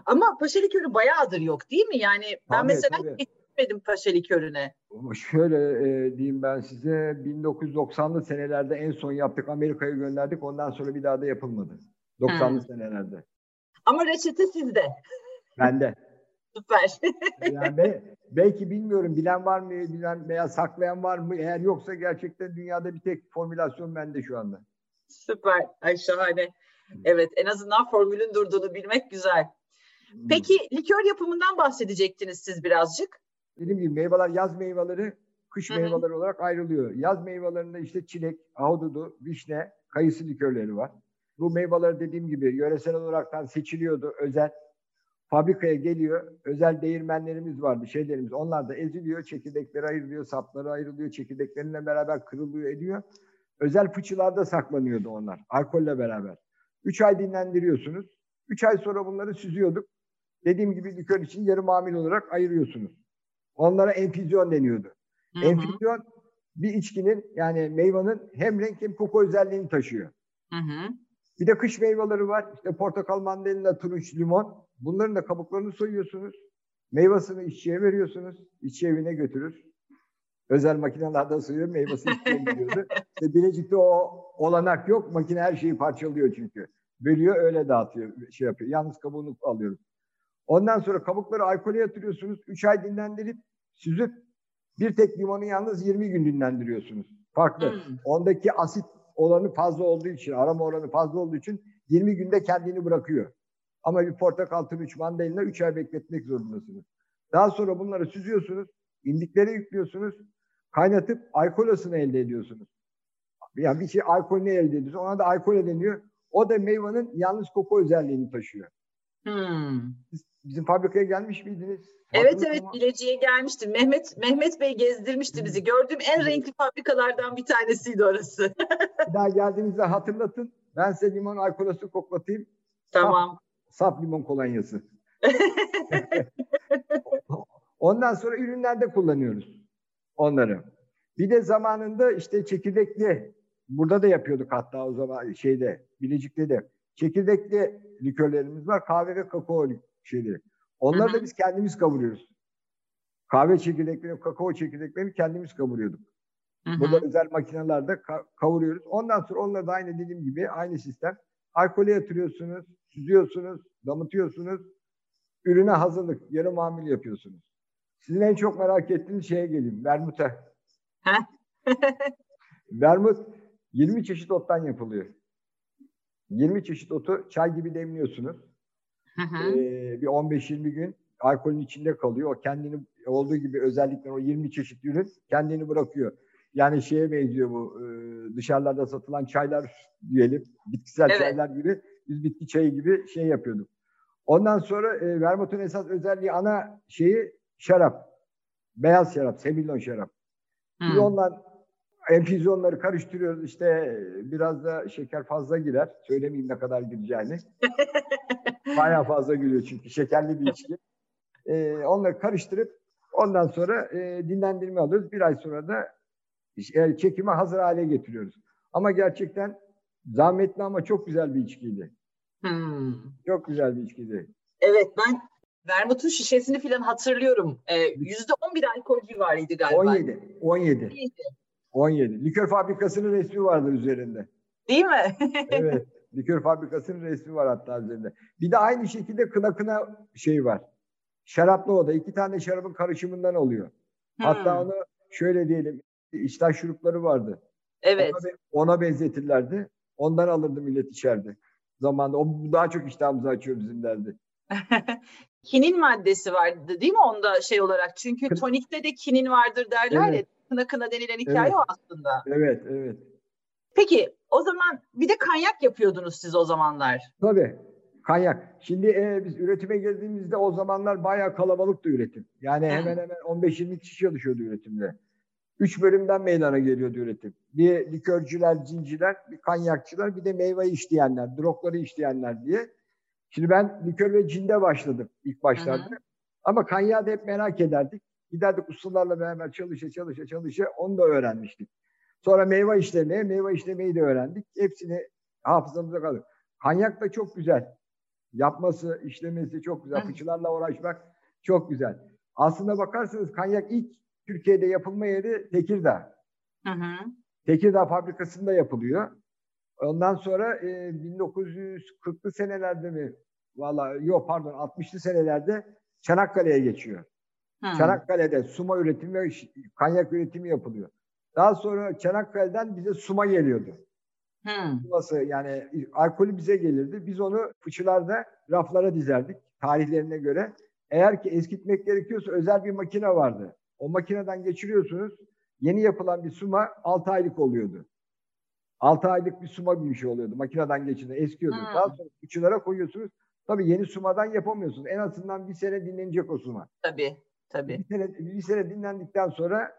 Ama Paşa Likörü bayağıdır yok değil mi? Yani ben tabii, mesela gitmedim Paşa Likörü'ne. Şöyle diyeyim ben size, 1990'lı senelerde en son yaptık. Amerika'ya gönderdik. Ondan sonra bir daha da yapılmadı. 90'lı senelerde. Ama reçete sizde. Bende. Süper. Yani belki bilmiyorum bilen var mı, bilen veya saklayan var mı? Eğer yoksa gerçekten dünyada bir tek formülasyon bende şu anda. Süper. Ay şahane. Evet, en azından formülün durduğunu bilmek güzel. Peki likör yapımından bahsedecektiniz siz birazcık. Dediğim gibi meyveler yaz meyveleri, kış meyveleri olarak ayrılıyor. Yaz meyvelerinde işte çilek, ahududu, vişne, kayısı likörleri var. Bu meyveler dediğim gibi yöresel olaraktan seçiliyordu özel. Fabrikaya geliyor, özel değirmenlerimiz vardı, şeylerimiz. Onlar da eziliyor, çekirdekleri ayrılıyor, sapları ayrılıyor, çekirdekleriyle beraber kırılıyor, ediyor. Özel fıçılarda saklanıyordu onlar, alkolle beraber. 3 ay dinlendiriyorsunuz. 3 ay sonra bunları süzüyorduk. Dediğim gibi likör için yarı mamil olarak ayırıyorsunuz. Onlara enfüzyon deniyordu. Enfüzyon bir içkinin yani meyvanın hem renk hem koku özelliğini taşıyor. Bir de kış meyveleri var. İşte portakal, mandalina, turunç, limon. Bunların da kabuklarını soyuyorsunuz. Meyvasını işçiye veriyorsunuz. İşçi evine götürür. Özel makinelerden soyuyor, meyvasını işçiye gidiyordu. İşte Bilecik'te o olanak yok. Makine her şeyi parçalıyor çünkü. Bölüyor, öyle dağıtıyor, şey yapıyor. Yalnız kabuğunu alıyoruz. Ondan sonra kabukları alkole yatırıyorsunuz. 3 ay dinlendirip, süzüp bir tek limonu yalnız 20 gün dinlendiriyorsunuz. Farklı. Ondaki asit oranı fazla olduğu için, arama oranı fazla olduğu için 20 günde kendini bırakıyor. Ama bir portakal, turunç, mandalina 3 ay bekletmek zorundasınız. Daha sonra bunları süzüyorsunuz. İndiklere yüklüyorsunuz. Kaynatıp alkol asını elde ediyorsunuz. Yani bir şey alkolünü elde ediyoruz. Ona da alkol deniyor. O da meyvanın yalnız koku özelliğini taşıyor. Bizim fabrikaya gelmiş miydiniz? Evet, evet, Bilecik'e gelmiştim. Mehmet Bey gezdirmişti bizi. Gördüğüm en renkli fabrikalardan bir tanesiydi orası. Bir daha geldiğinizde hatırlatın. Ben size limon alkolası koklatayım. Tamam. Saf limon kolonyası. Ondan sonra ürünlerde kullanıyoruz onları. Bir de zamanında işte çekirdekli, burada da yapıyorduk hatta o zaman şeyde, Bilecik'te de. Çekirdekli likörlerimiz var, kahve ve kakao şeyleri. Onları da biz kendimiz kavuruyoruz. Kahve çekirdekleri, kakao çekirdeklerini kendimiz kavuruyorduk. Burada özel makinelerde kavuruyoruz. Ondan sonra onları da aynı dediğim gibi aynı sistem. Alkole yatırıyorsunuz, süzüyorsunuz, damıtıyorsunuz. Ürüne hazırlık, yarım hamil yapıyorsunuz. Sizin en çok merak ettiğiniz şeye geleyim, vermute. Vermut 20 çeşit ottan yapılıyor. 20 çeşit otu çay gibi demliyorsunuz. Bir 15-20 gün alkolün içinde kalıyor. O kendini olduğu gibi özellikle o 20 çeşit ürün kendini bırakıyor. Yani şeye benziyor bu dışarılarda satılan çaylar diyelim. Bitkisel çaylar gibi. Biz bitki çayı gibi şey yapıyorduk. Ondan sonra vermutun esas özelliği ana şeyi şarap. Beyaz şarap, semillon şarap. Biz ondan enfüzyonları karıştırıyoruz. İşte biraz da şeker fazla girer. Söylemeyeyim ne kadar gireceğini. Bayağı fazla giriyor çünkü şekerli bir içki. Onları karıştırıp ondan sonra dinlendirme alıyoruz. Bir ay sonra da çekime hazır hale getiriyoruz. Ama gerçekten zahmetli ama çok güzel bir içkiydi. Çok güzel bir içkiydi. Evet, ben vermutun şişesini falan hatırlıyorum. %11 alkol civarıydı galiba. 17. Likör fabrikasının resmi vardır üzerinde. Değil mi? Evet. Likör fabrikasının resmi var hatta üzerinde. Bir de aynı şekilde kına şey var. Şaraplı oda. 2 tane şarabın karışımından oluyor. Hatta onu şöyle diyelim, iştah şurupları vardı. Evet. Ona benzetirlerdi. Ondan alırdı millet içerdi. Zamanında o daha çok iştahımızı açıyor bizim derdi. Kinin maddesi vardı değil mi onda şey olarak? Çünkü tonikte de kinin vardır derler ya. Kına denilen hikaye o aslında. Evet, evet. Peki o zaman bir de kanyak yapıyordunuz siz o zamanlar. Tabii, kanyak. Şimdi biz üretime girdiğimizde o zamanlar bayağı kalabalıktı üretim. Yani hemen hemen 15-20 kişi çalışıyordu üretimde. 3 bölümden meydana geliyordu üretim. Bir likörcüler, cinciler, bir kanyakçılar, bir de meyveyi işleyenler, drogları işleyenler diye. Şimdi ben likör ve cinde başladım ilk başlarda. Ama kanyağı da hep merak ederdik. Giderdik ustalarla beraber çalışa onu da öğrenmiştik. Sonra meyve işlemeyi de öğrendik. Hepsini hafızamıza kaldık. Kanyak da çok güzel. Yapması, işlemesi çok güzel. Fıçılarla uğraşmak çok güzel. Aslında bakarsanız kanyak ilk Türkiye'de yapılma yeri Tekirdağ. Tekirdağ fabrikasında yapılıyor. Ondan sonra 1940'lı senelerde mi? Vallahi yok pardon 60'lı senelerde Çanakkale'ye geçiyor. Çanakkale'de suma üretimi ve kanyak üretimi yapılıyor. Daha sonra Çanakkale'den bize suma geliyordu. Suması yani alkolü bize gelirdi. Biz onu fıçılarda raflara dizerdik tarihlerine göre. Eğer ki eskitmek gerekiyorsa özel bir makine vardı. O makineden geçiriyorsunuz. Yeni yapılan bir suma 6 aylık oluyordu. 6 aylık bir suma bir şey oluyordu. Makineden geçirdi, eskiyordu. Daha sonra fıçılara koyuyorsunuz. Tabii yeni sumadan yapamıyorsunuz. En azından bir sene dinlenecek o suma. Tabii. Bir sene dinlendikten sonra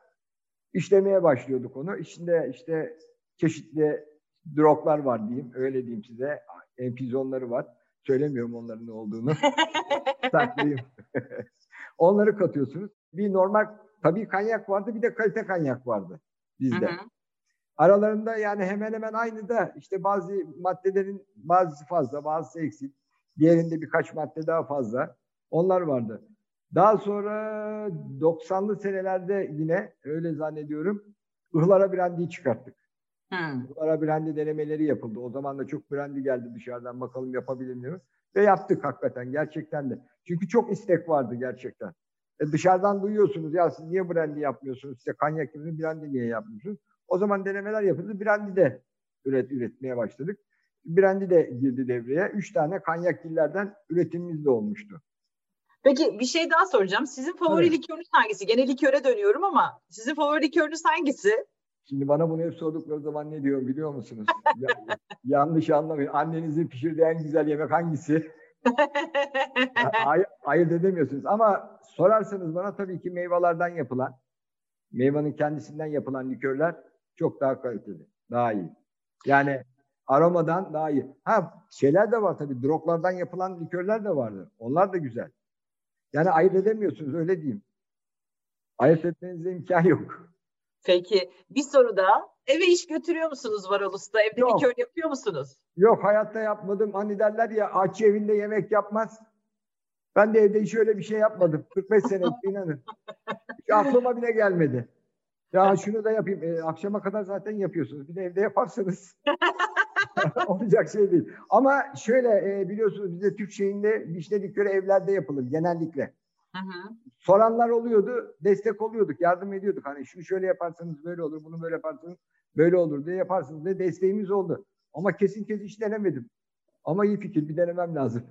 işlemeye başlıyorduk onu. İçinde işte çeşitli droglar var diyeyim. Öyle diyeyim size. Enfüzyonları var. Söylemiyorum onların ne olduğunu. Saklayayım. Onları katıyorsunuz. Bir normal tabii kanyak vardı. Bir de kalite kanyak vardı bizde. Aralarında yani hemen hemen aynı da işte bazı maddelerin bazısı fazla, bazısı eksik. Diğerinde birkaç madde daha fazla. Onlar vardı. Daha sonra 90'lı senelerde yine öyle zannediyorum ıhlara brandiyi çıkarttık. Ihlara brandi denemeleri yapıldı. O zaman da çok brandi geldi dışarıdan bakalım yapabilir miyiz? Ve yaptık hakikaten gerçekten de. Çünkü çok istek vardı gerçekten. Dışarıdan duyuyorsunuz ya siz niye brandi yapmıyorsunuz? İşte kanyak gibi brandi niye yapmıyorsunuz? O zaman denemeler yapıldı. Brandi de üretmeye başladık. Brandi de girdi devreye. 3 tane kanyakgillerden üretimimiz de olmuştu. Peki bir şey daha soracağım. Sizin favori likörünüz hangisi? Gene liköre dönüyorum ama sizin favori likörünüz hangisi? Şimdi bana bunu hep sordukları zaman ne diyorum biliyor musunuz? Yanlış anlamayın. Annenizin pişirdiği en güzel yemek hangisi? Ayırt edemiyorsunuz. Ama sorarsanız bana tabii ki meyvelerden yapılan, meyvanın kendisinden yapılan likörler çok daha kaliteli, daha iyi. Yani aromadan daha iyi. Ha, şeyler de var tabii. Droglardan yapılan likörler de vardır. Onlar da güzel. Yani ayırt edemiyorsunuz, öyle diyeyim. Ayırt etmenize imkan yok. Peki. Bir soru daha. Eve iş götürüyor musunuz Varol Usta? Evde likör yapıyor musunuz? Yok, hayatta yapmadım. Hani derler ya, aç evinde yemek yapmaz. Ben de evde hiç öyle bir şey yapmadım. 45 sene inanın. Hiç aklıma bile gelmedi. Ya şunu da yapayım. Akşama kadar zaten yapıyorsunuz. Bir de evde yaparsanız olacak şey değil. Ama şöyle, biliyorsunuz bizde Türk şeyinde vişne likörü evlerde yapılır genellikle. Hı-hı. Soranlar oluyordu, destek oluyorduk, yardım ediyorduk. Hani şunu şöyle yaparsanız böyle olur, bunu böyle yaparsanız böyle olur diye yaparsınız diye desteğimiz oldu. Ama kesin hiç denemedim. Ama iyi fikir, bir denemem lazım.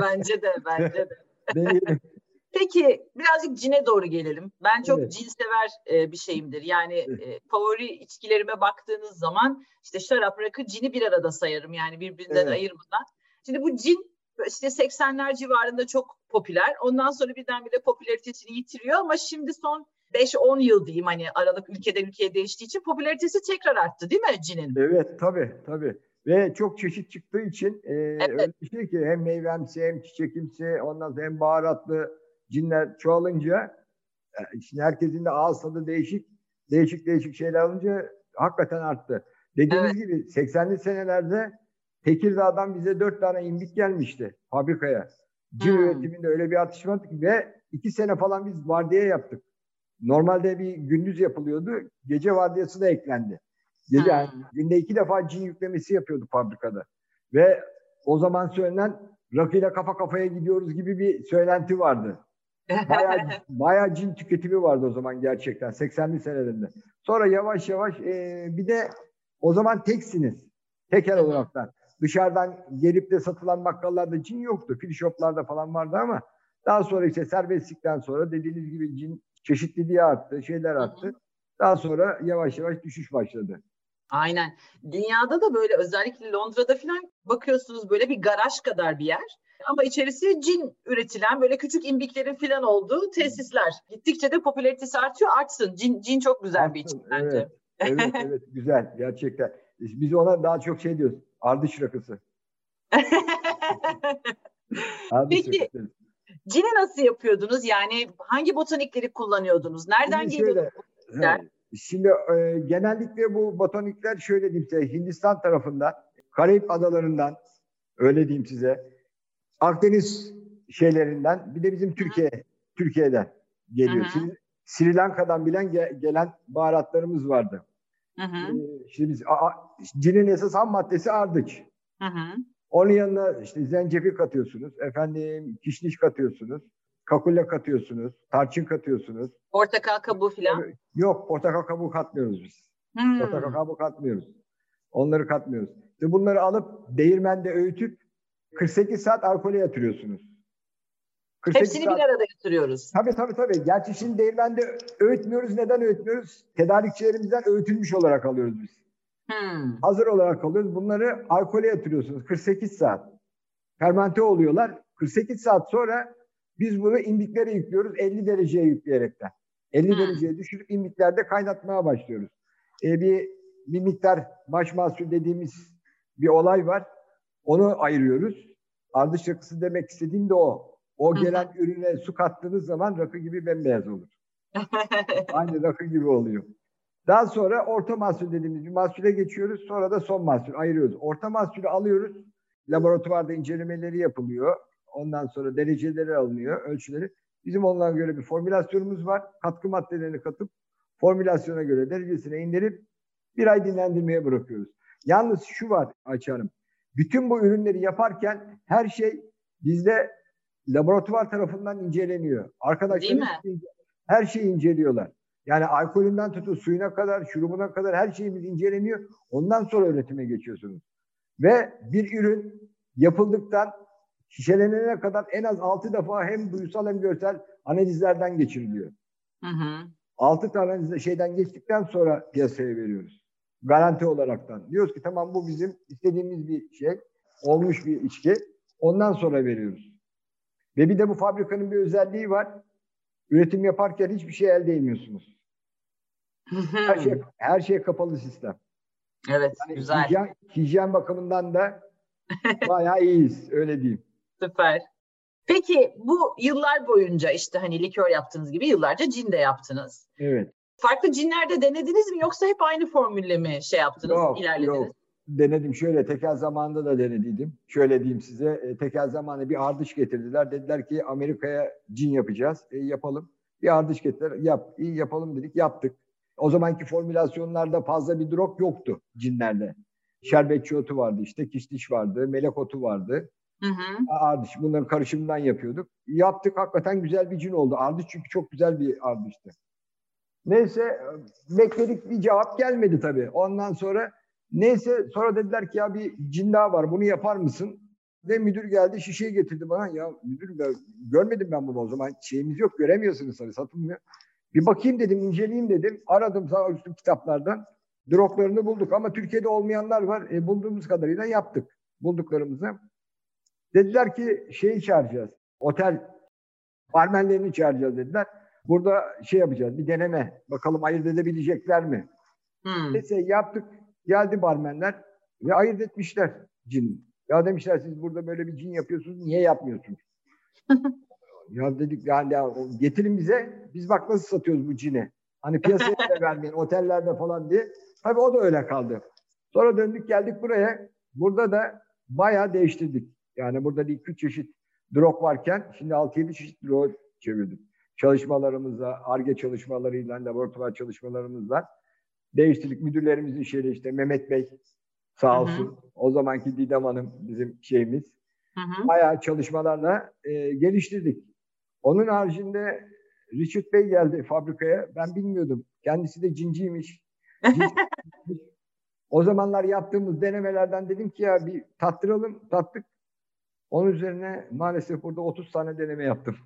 bence de. Peki birazcık cine doğru gelelim. Ben çok cin sever bir şeyimdir. Yani favori içkilerime baktığınız zaman işte şarap, rakı, cini bir arada sayarım. Yani birbirinden ayırmadan. Şimdi bu cin işte 80'ler civarında çok popüler. Ondan sonra birdenbire popülaritesini yitiriyor ama şimdi son 5-10 yıl diyeyim, hani aralık ülkeden ülkeye değiştiği için popülaritesi tekrar arttı değil mi cinin? Evet, tabii. Ve çok çeşit çıktığı için öyle bir şey ki hem meyvemsi hem çiçekimsi, ondan sonra hem baharatlı cinler çoğalınca, şimdi herkesin de ağız tadı değişik şeyler alınca hakikaten arttı. Dediğimiz gibi 80'li senelerde Tekirdağ'dan bize 4 tane imbik gelmişti fabrikaya. Cin üretiminde öyle bir artış vardı ki ve 2 sene falan biz vardiya yaptık. Normalde bir gündüz yapılıyordu, gece vardiyası da eklendi. Yani günde 2 defa cin yüklemesi yapıyorduk fabrikada. Ve o zaman söylenen rakıyla kafa kafaya gidiyoruz gibi bir söylenti vardı. Bayağı cin tüketimi vardı o zaman gerçekten 80'li senelerinde. Sonra yavaş bir de o zaman teksiniz. Tekel olaraktan. Dışarıdan gelip de satılan bakkallarda cin yoktu. Free shoplarda falan vardı ama daha sonra işte serbestlikten sonra dediğiniz gibi cin çeşitliliği arttı, şeyler arttı. Daha sonra yavaş düşüş başladı. Aynen. Dünyada da böyle, özellikle Londra'da falan bakıyorsunuz, böyle bir garaj kadar bir yer. Ama içerisi cin üretilen böyle küçük imbiklerin falan olduğu tesisler. Gittikçe de popülaritesi artıyor. Artsın. Cin çok güzel bir içki bence. Evet, güzel. Gerçekten. Biz ona daha çok şey diyoruz. Ardış rakısı. Peki cini nasıl yapıyordunuz? Yani hangi botanikleri kullanıyordunuz? Nereden geliyordu? Şimdi genellikle bu botanikler şöyle diyeyim size, Hindistan tarafından, Karayip adalarından, öyle diyeyim size, Akdeniz şeylerinden, bir de bizim Türkiye'den geliyor. Şimdi Sri Lanka'dan bilen gelen baharatlarımız vardı. Şimdi biz cinin esas ham maddesi ardıç. Onun yanına işte zencefil katıyorsunuz, kişniş katıyorsunuz, kakule katıyorsunuz, tarçın katıyorsunuz. Portakal kabuğu falan? Yok, portakal kabuğu katmıyoruz biz. Portakal kabuğu katmıyoruz. Onları katmıyoruz. İşte bunları alıp değirmende öğütüp 48 saat alkole yatırıyorsunuz. Hepsini bir arada yatırıyoruz. Tabii. Gerçi şimdi değirmende öğütmüyoruz. Neden öğütmüyoruz? Tedarikçilerimizden öğütülmüş olarak alıyoruz biz. Hazır olarak alıyoruz. Bunları alkole yatırıyorsunuz. 48 saat. Fermente oluyorlar. 48 saat sonra biz bunu imbiklere yüklüyoruz 50 dereceye yükleyerekten. 50 dereceye düşürüp imbiklerde kaynatmaya başlıyoruz. Bir miktar baş mahsul dediğimiz bir olay var. Onu ayırıyoruz. Ardış rakısı demek istediğim de o. O gelen ürüne su kattığınız zaman rakı gibi bembeyaz olur. Aynı rakı gibi oluyor. Daha sonra orta mahsul dediğimiz bir mahsule geçiyoruz. Sonra da son mahsul ayırıyoruz. Orta mahsulü alıyoruz. Laboratuvarda incelemeleri yapılıyor. Ondan sonra dereceleri alınıyor, ölçüleri. Bizim onlara göre bir formülasyonumuz var. Katkı maddelerini katıp formülasyona göre derecesine indirip 1 ay dinlendirmeye bırakıyoruz. Yalnız şu var Ayça Hanım. Bütün bu ürünleri yaparken her şey bizde laboratuvar tarafından inceleniyor. Arkadaşlarımız her şeyi inceliyorlar. Yani alkolünden tutun suyuna kadar, şurubuna kadar her şeyimiz inceleniyor. Ondan sonra üretime geçiyorsunuz. Ve bir ürün yapıldıktan şişelenene kadar en az 6 defa hem duyusal hem görsel analizlerden geçiriliyor. 6 tane şeyden geçtikten sonra piyasaya veriyoruz. Garanti olaraktan. Diyoruz ki tamam, bu bizim istediğimiz bir şey. Olmuş bir içki. Ondan sonra veriyoruz. Ve bir de bu fabrikanın bir özelliği var. Üretim yaparken hiçbir şey elde edemiyorsunuz. Her şey kapalı sistem. Evet, yani güzel. Hijyen bakımından da bayağı iyiyiz, öyle diyeyim. Süper. Peki bu yıllar boyunca işte hani likör yaptığınız gibi yıllarca cin de yaptınız. Evet. Farklı cinlerde denediniz mi yoksa hep aynı formülle mi şey yaptınız, ilerlediniz? Yok. Denedim şöyle, tekel zamanında da denediydim. Şöyle diyeyim size, tekel zamanı bir ardıç getirdiler. Dediler ki Amerika'ya cin yapacağız, yapalım. Bir ardıç getirdiler, yapalım dedik, yaptık. O zamanki formülasyonlarda fazla bir drog yoktu cinlerde. Şerbetçi otu vardı işte, kişniş vardı, melek otu vardı. Hı hı. Ardıç, bunların karışımından yapıyorduk. Yaptık, hakikaten güzel bir cin oldu. Ardıç çünkü çok güzel bir ardıçtı. Neyse, bekledik, bir cevap gelmedi tabii. Ondan sonra neyse, sonra dediler ki ya bir cin daha var, bunu yapar mısın? Ve müdür geldi, şişeyi getirdi bana. Ya müdür, görmedim ben bunu o zaman. Şeyimiz yok, göremiyorsunuz tabii, satılmıyor. Bir bakayım dedim, inceleyeyim dedim. Aradım sağ üstün kitaplardan. Droplarını bulduk ama Türkiye'de olmayanlar var. Bulduğumuz kadarıyla yaptık bulduklarımızı. Dediler ki şeyi çağıracağız. Otel barmenlerini çağıracağız dediler. Burada şey yapacağız, bir deneme. Bakalım ayırt edebilecekler mi? Neyse yaptık. Geldi barmenler ve ayırt etmişler cini. Ya demişler siz burada böyle bir cin yapıyorsunuz, niye yapmıyorsunuz? Ya dedik ya getirin bize, biz bak nasıl satıyoruz bu cini. Hani piyasaya da vermeyin, otellerde falan diye. Tabii o da öyle kaldı. Sonra döndük geldik buraya. Burada da bayağı değiştirdik. Yani burada 2-3 çeşit drog varken şimdi 6-7 çeşit drog çevirdik. Çalışmalarımızla, ARGE çalışmalarıyla, laboratuvar çalışmalarımızla değiştirdik. Müdürlerimizin şeyle işte Mehmet Bey sağ olsun. Hı hı. O zamanki Didem Hanım bizim şeyimiz. Hı hı. Bayağı çalışmalarla geliştirdik. Onun haricinde Richard Bey geldi fabrikaya. Ben bilmiyordum. Kendisi de cinciymiş. O zamanlar yaptığımız denemelerden dedim ki ya bir tattıralım. Tattık. Onun üzerine maalesef burada 30 tane deneme yaptım.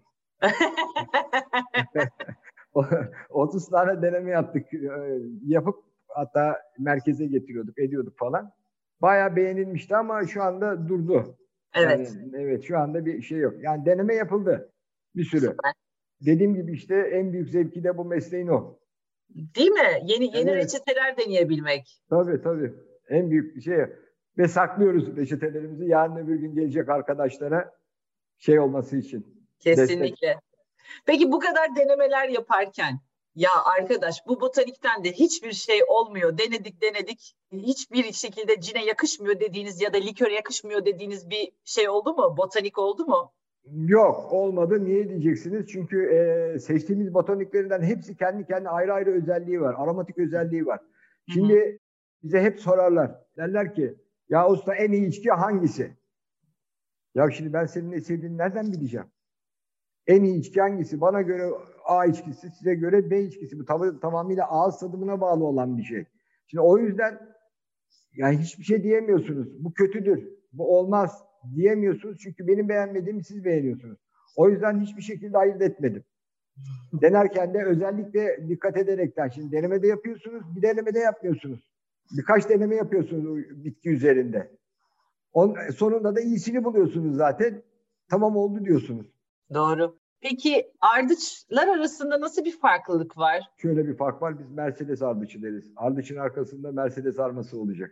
30 tane deneme yaptık. Yapıp hatta merkeze getiriyorduk, ediyorduk falan. Bayağı beğenilmişti ama şu anda durdu. Evet. Yani, evet, şu anda bir şey yok. Yani deneme yapıldı bir sürü. Süper. Dediğim gibi işte en büyük zevki de bu mesleğin o. Değil mi? Yeni evet. Reçeteler deneyebilmek. Tabii. En büyük bir şey. Ve saklıyoruz reçetelerimizi. Yarın öbür gün gelecek arkadaşlara şey olması için. Kesinlikle. Destek. Peki bu kadar denemeler yaparken ya arkadaş bu botanikten de hiçbir şey olmuyor. Denedik. Hiçbir şekilde cine yakışmıyor dediğiniz ya da liköre yakışmıyor dediğiniz bir şey oldu mu? Botanik oldu mu? Yok, olmadı. Niye diyeceksiniz? Çünkü seçtiğimiz botaniklerden hepsi kendi kendine ayrı özelliği var. Aromatik özelliği var. Şimdi hı hı. Bize hep sorarlar. Derler ki ya usta en iyi içki hangisi? Ya şimdi ben senin ne sevdiğini nereden bileceğim? En iyi içki hangisi? Bana göre A içkisi, size göre B içkisi. Bu tamamıyla ağız tadımına bağlı olan bir şey. Şimdi o yüzden yani hiçbir şey diyemiyorsunuz. Bu kötüdür, bu olmaz diyemiyorsunuz. Çünkü benim beğenmediğimi siz beğeniyorsunuz. O yüzden hiçbir şekilde ayırt etmedim. Denerken de özellikle dikkat ederekten. Şimdi denemede yapıyorsunuz, bir denemede yapmıyorsunuz. Birkaç deneme yapıyorsunuz bitki üzerinde. Sonunda da iyisini buluyorsunuz zaten. Tamam oldu diyorsunuz. Doğru. Peki ardıçlar arasında nasıl bir farklılık var? Şöyle bir fark var. Biz Mercedes ardıçı deriz. Ardıçın arkasında Mercedes arması olacak.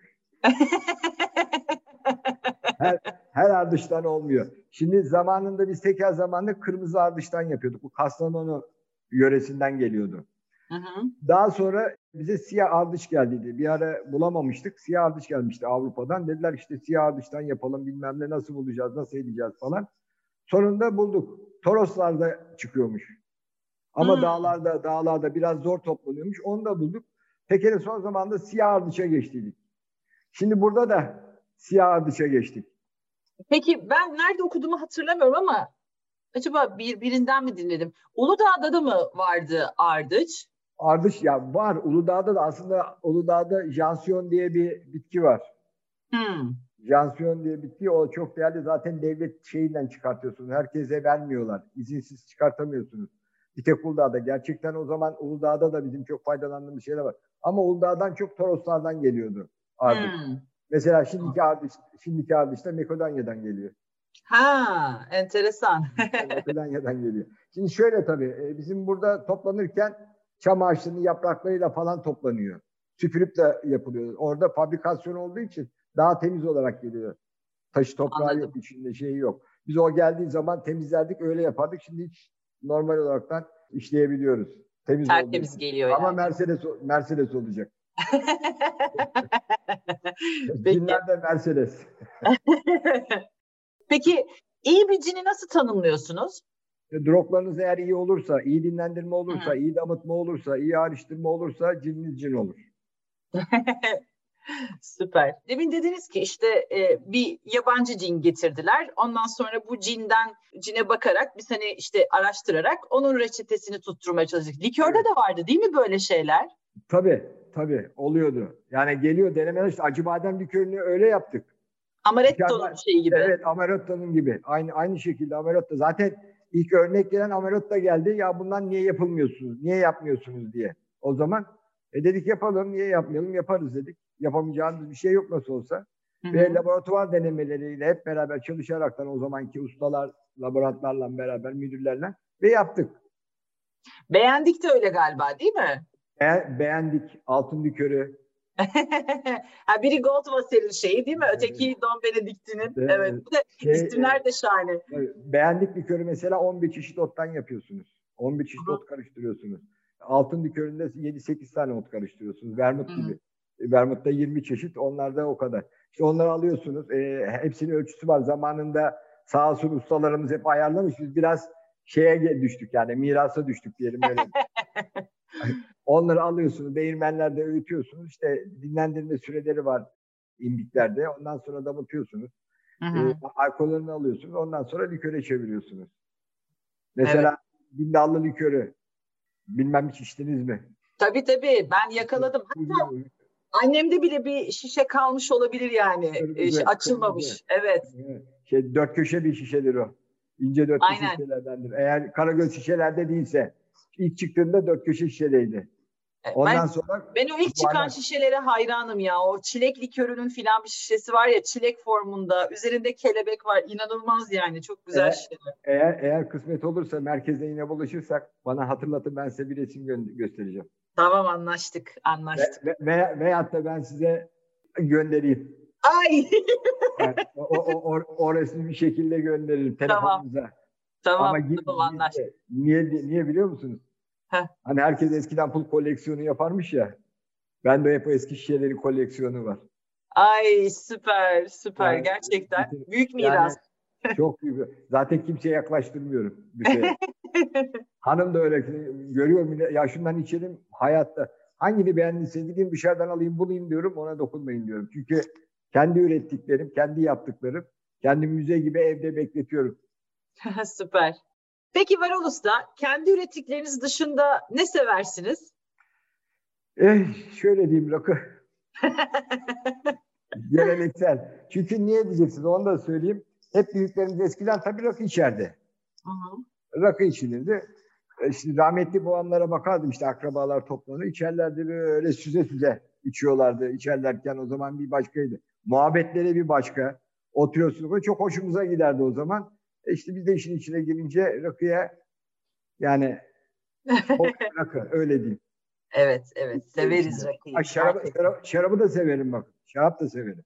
her ardıçtan olmuyor. Şimdi zamanında biz tekel zamanında kırmızı ardıçtan yapıyorduk. Bu Kastamonu yöresinden geliyordu. Hı hı. Daha sonra bize siyah ardıç geldiydi. Bir ara bulamamıştık. Siyah ardıç gelmişti Avrupa'dan. Dediler işte siyah ardıçtan yapalım bilmem ne nasıl bulacağız, nasıl edeceğiz falan. Sonunda bulduk. Toroslarda çıkıyormuş. Ama dağlarda biraz zor toplanıyormuş. Onu da bulduk. Tekele son zamanda siyah ardıça geçtik. Şimdi burada da siyah ardıça geçtik. Peki ben nerede okuduğumu hatırlamıyorum ama acaba birinden mi dinledim? Uludağ'da da mı vardı ardıç? Ardıç ya var. Uludağ'da da aslında Jansiyon diye bir bitki var. Hmm. Jansiyon diye bitki o çok değerli zaten devlet şeyinden çıkartıyorsunuz. Herkese vermiyorlar. İzinsiz çıkartamıyorsunuz. Bir tek Uludağ'da. Gerçekten o zaman Uludağ'da da bizim çok faydalandığımız şeyler var. Ama Uludağ'dan çok Toroslardan geliyordu ardıç. Hmm. Mesela şimdiki ardıç da Makedonya'dan geliyor. Ha, enteresan. Makedonya'dan geliyor. Şimdi şöyle tabii bizim burada toplanırken çam ağaçlarının yapraklarıyla falan toplanıyor. süpürüp de yapılıyor. Orada fabrikasyon olduğu için daha temiz olarak geliyor. Taşı toprağı Anladım. Yok, içinde şeyi yok. Biz o geldiği zaman temizlerdik, öyle yapardık. Şimdi hiç normal olaraktan işleyebiliyoruz. Temiz tertemiz geliyor. Ama yani. Mercedes olacak. Günlerde Mercedes. Peki iyi bir cini nasıl tanımlıyorsunuz? Droplarınız eğer iyi olursa, iyi dinlendirme olursa, iyi damıtma olursa, iyi ayrıştırma olursa cininiz cin olur. Süper. Demin dediniz ki işte bir yabancı cin getirdiler. Ondan sonra bu cine bakarak biz hani işte araştırarak onun reçetesini tutturmaya çalıştık. Likörde evet. de vardı değil mi böyle şeyler? Tabii oluyordu. Yani geliyor denemeler işte acıbadem likörünü öyle yaptık. Amaretto'nun şeyi gibi. Evet, Amaretto'nun gibi. Aynı şekilde Amaretto. Zaten ilk örnek gelen Amaretto geldi. Ya bundan niye yapılmıyorsunuz? Niye yapmıyorsunuz diye. O zaman dedik yapalım, niye yapmayalım? Yaparız dedik. Yapamayacağımız bir şey yok nasıl olsa. Hı-hı. Ve laboratuvar denemeleriyle hep beraber çalışaraktan o zamanki ustalar, laboratuvarlarla beraber, müdürlerle ve yaptık. Beğendik de öyle galiba değil mi? Beğendik. Altın likörü. Ha, biri Goldwasser'in şeyi değil mi? Evet. Öteki Don Benedict'inin. Evet. Evet. İsimler de şahane. Beğendik likörü mesela 11 çeşit ottan yapıyorsunuz. 11 çeşit ot karıştırıyorsunuz. Altın liköründe 7-8 tane ot karıştırıyorsunuz. Vermut gibi. Vermut'ta 20 çeşit. Onlarda o kadar. İşte onları alıyorsunuz. Hepsinin ölçüsü var. Zamanında sağ olsun ustalarımız hep ayarlamış. Biz biraz şeye düştük yani. Mirasa düştük diyelim öyle. Onları alıyorsunuz, değirmenlerde öğütüyorsunuz. İşte dinlendirme süreleri var imdiklerde. Ondan sonra damıtıyorsunuz. Alkollerini alıyorsunuz. Ondan sonra liköre çeviriyorsunuz. Mesela bindallı likörü. Bilmem hiç içtiniz mi? Tabii. Ben yakaladım. Hatta annemde bile bir şişe kalmış olabilir yani. Evet, açılmamış. Evet. Şey, dört köşe bir şişedir o. İnce dört köşe şişelerdendir. Eğer karagöz şişelerde değilse. İlk çıktığında dört köşe şişeliydi. Ben o ilk çıkan şişelere hayranım ya. O çilek likörünün filan bir şişesi var ya, çilek formunda. Üzerinde kelebek var. İnanılmaz yani. Çok güzel şişeler. Eğer kısmet olursa merkeze yine buluşursak bana hatırlatın, ben size bir resim göstereceğim. Tamam, anlaştık. Veyahut da ben size göndereyim. Ay! Yani, o resmi bir şekilde gönderirim telefonunuza. Tamam. Ama anlaştık. Niye biliyor musunuz? Hani herkes eskiden pul koleksiyonu yaparmış ya. Ben de hep o eski şişelerin koleksiyonu var. Ay süper yani, gerçekten. Büyük miras. Yani, çok büyük. Zaten kimseye yaklaştırmıyorum bir şey. Hanım da öyle görüyorum. Ya şundan içelim hayatta. Hangini beğendiyse gideyim dışarıdan alayım bulayım diyorum. Ona dokunmayın diyorum. Çünkü kendi ürettiklerim, kendi yaptıklarım. Kendi müze gibi evde bekletiyorum. Süper. Peki Varol Usta, kendi ürettikleriniz dışında ne seversiniz? Şöyle diyeyim, rakı. Geleneksel. Çünkü niye diyeceksiniz onu da söyleyeyim. Hep büyüklerimiz eskiden tabii rakı içerdi. Hı-hı. Rakı içilirdi. İşte rahmetli babamlara bakardım, işte akrabalar toplanır. İçerlerdi böyle süze içiyorlardı. İçerlerken o zaman bir başkaydı. Muhabbetleri bir başka. Oturuyorsunuz. Çok hoşumuza giderdi o zaman. İşte biz de işin içine girince rakıya yani rakı öyle diyeyim. Evet severiz rakıyı. Şarabı da severim bakın. Şarap da severim.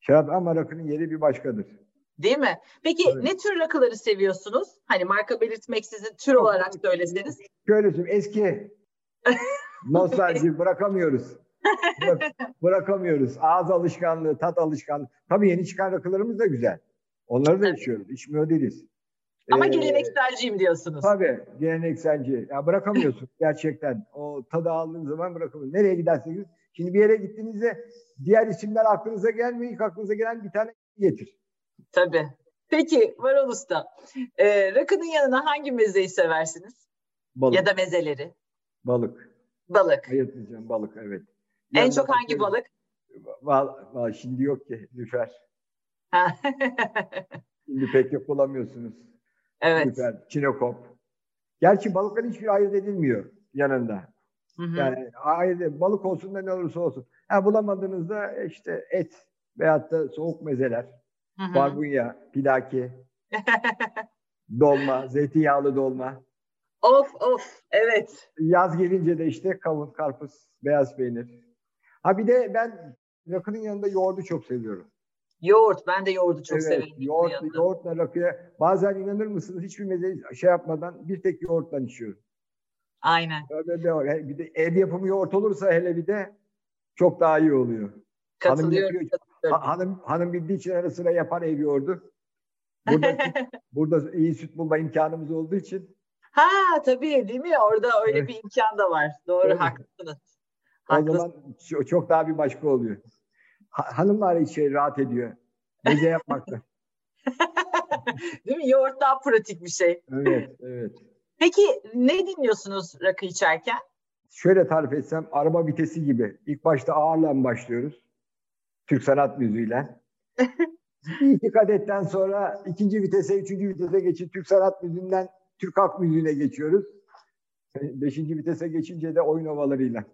Şarap ama rakının yeri bir başkadır. Değil mi? Peki ne tür rakıları seviyorsunuz? Hani marka belirtmeksizin tür olarak söyleseniz. Şöyle eski nostalji bırakamıyoruz. Ağız alışkanlığı, tat alışkanlığı. Tabii yeni çıkan rakılarımız da güzel. Onları da içiyoruz. İçmiyor değiliz. Ama gelenekselciyim diyorsunuz. Tabii gelenekselci. Ya bırakamıyorsun gerçekten. O tadı aldığın zaman bırakamıyorsun. Nereye giderseniz. Şimdi bir yere gittiğinizde diğer isimler aklınıza gelmiyor. İlk aklınıza gelen bir tane getir. Tabii. Peki Varol Usta. Rakının yanına hangi mezeyi seversiniz? Balık. Ya da mezeleri? Balık. Hayatlayacağım balık evet. En çok hangi balık? Vallahi şimdi yok ki lüfer. Şimdi pek yok bulamıyorsunuz. Evet. Lüfer, çinekop. Gerçi balıkların hiçbir ayırt edilmiyor yanında. Hı-hı. Yani balık olsun da ne olursa olsun. Bulamadığınızda işte et veyahut da soğuk mezeler. Hı-hı. Barbunya, pilaki, dolma, zeytinyağlı dolma. Of evet. Yaz gelince de işte kavun, karpuz, beyaz peynir. Ha bir de ben rakının yanında yoğurdu çok seviyorum. Yoğurt, ben de yoğurdu çok severim. Yoğurtla rakıya. Bazen inanır mısınız hiçbir meze şey yapmadan bir tek yoğurtla içiyorum. Aynen. Bir de ev yapımı yoğurt olursa hele bir de çok daha iyi oluyor. Katılıyorum. Hanım bildiği için ara sıra yapar ev yoğurdu. Burada iyi süt bulma imkanımız olduğu için. Ha tabii değil mi? Orada öyle bir imkan da var. Doğru, evet. Haklısınız. O zaman çok daha bir başka oluyor. Hanımlar hiç rahat ediyor. Meze yapmakta. Değil mi? Yoğurt daha pratik bir şey. Evet, evet. Peki ne dinliyorsunuz rakı içerken? Şöyle tarif etsem, araba vitesi gibi. İlk başta ağırla başlıyoruz. Türk sanat müziğiyle. İki kadetten sonra ikinci vitese, üçüncü vitese geçip Türk sanat müziğinden Türk halk müziğine geçiyoruz. Beşinci vitese geçince de oyun ovalarıyla.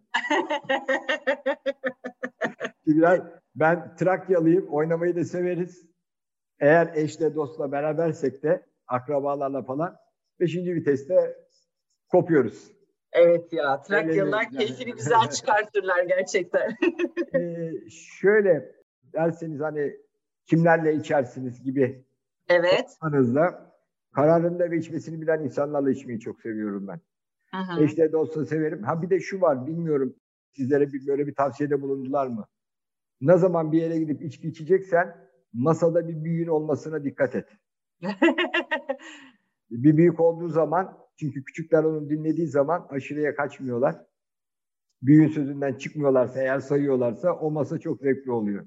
Ben Trakyalıyım, oynamayı da severiz. Eğer eşle, dostla berabersek de, akrabalarla falan, beşinci viteste kopuyoruz. Evet ya, Trakyalılar keyfini güzel çıkartırlar gerçekten. Şöyle derseniz hani kimlerle içersiniz gibi. Evet. Kararında ve içmesini bilen insanlarla içmeyi çok seviyorum ben. Aha. Eşle, dostla severim. Ha bir de şu var, bilmiyorum sizlere böyle bir tavsiyede bulundular mı? Ne zaman bir yere gidip içki içeceksen masada bir büyüğün olmasına dikkat et. Bir büyük olduğu zaman, çünkü küçükler onu dinlediği zaman aşırıya kaçmıyorlar. Büyüğün sözünden çıkmıyorlarsa, eğer sayıyorlarsa o masa çok zevkli oluyor.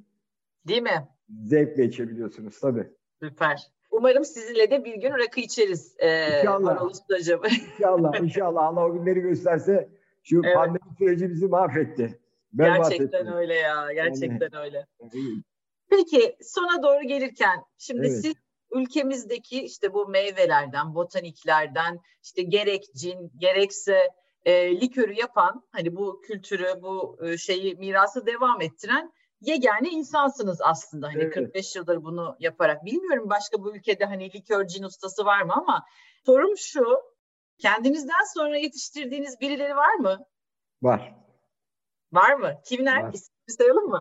Değil mi? Zevkle içebiliyorsunuz tabii. Süper. Umarım sizinle de bir gün rakı içeriz. İnşallah. Varol Ustacığım. İnşallah, inşallah. Allah o günleri gösterse, şu pandemi süreci bizi mahvetti. Ben gerçekten öyle ya. Gerçekten öyle. Peki sona doğru gelirken şimdi siz ülkemizdeki işte bu meyvelerden, botaniklerden işte gerek cin gerekse likörü yapan, hani bu kültürü, bu şeyi, mirası devam ettiren yegane insansınız aslında. Hani 45 yıldır bunu yaparak. Bilmiyorum başka bu ülkede hani likör cin ustası var mı, ama sorum şu: kendinizden sonra yetiştirdiğiniz birileri var mı? Var. Var mı? Kimler? Var. İsmini sayalım mı?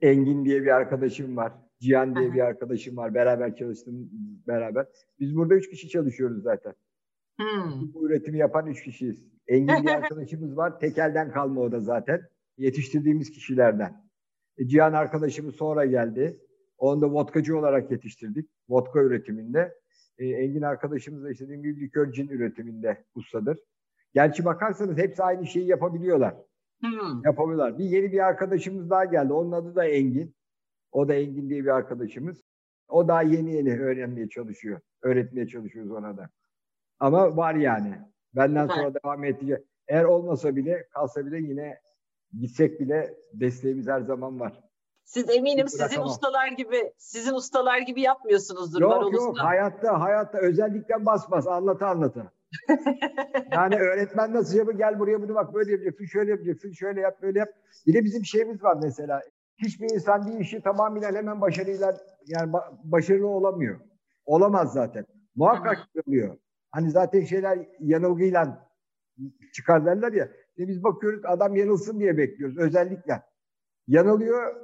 Engin diye bir arkadaşım var. Cihan diye bir arkadaşım var. Beraber çalıştım. Biz burada 3 kişi çalışıyoruz zaten. Bu üretimi yapan 3 kişiyiz. Engin diye arkadaşımız var. Tekel'den kalma o da zaten. Yetiştirdiğimiz kişilerden. Cihan arkadaşımız sonra geldi. Onu da vodkacı olarak yetiştirdik. Vodka üretiminde. Engin arkadaşımız da işte dediğim gibi likör cin üretiminde ustadır. Gerçi bakarsanız hepsi aynı şeyi yapabiliyorlar. Yapamıyorlar. Yeni bir arkadaşımız daha geldi. Onun adı da Engin. O da Engin diye bir arkadaşımız. O daha yeni öğrenmeye çalışıyor. Öğretmeye çalışıyoruz ona da. Ama var yani. Benden sonra devam edecek. Eğer olmasa bile, kalsa bile, yine gitsek bile desteğimiz her zaman var. Siz eminim sizin ustalar gibi yapmıyorsunuzdur. Yok hayatta özellikle basmaz anlata. Yani öğretmen nasıl yapıyor? Gel buraya, bunu bak böyle yapacaksın, şöyle yapacaksın, şöyle yap, böyle yap. Bir de bizim şeyimiz var mesela. Hiçbir insan bir işi tamamen hemen başarıyla, yani başarılı olamıyor. Olamaz zaten. Muhakkak oluyor. Hani zaten şeyler yanılgıyla çıkar derler ya. Biz bakıyoruz adam yanılsın diye bekliyoruz özellikle. Yanılıyor.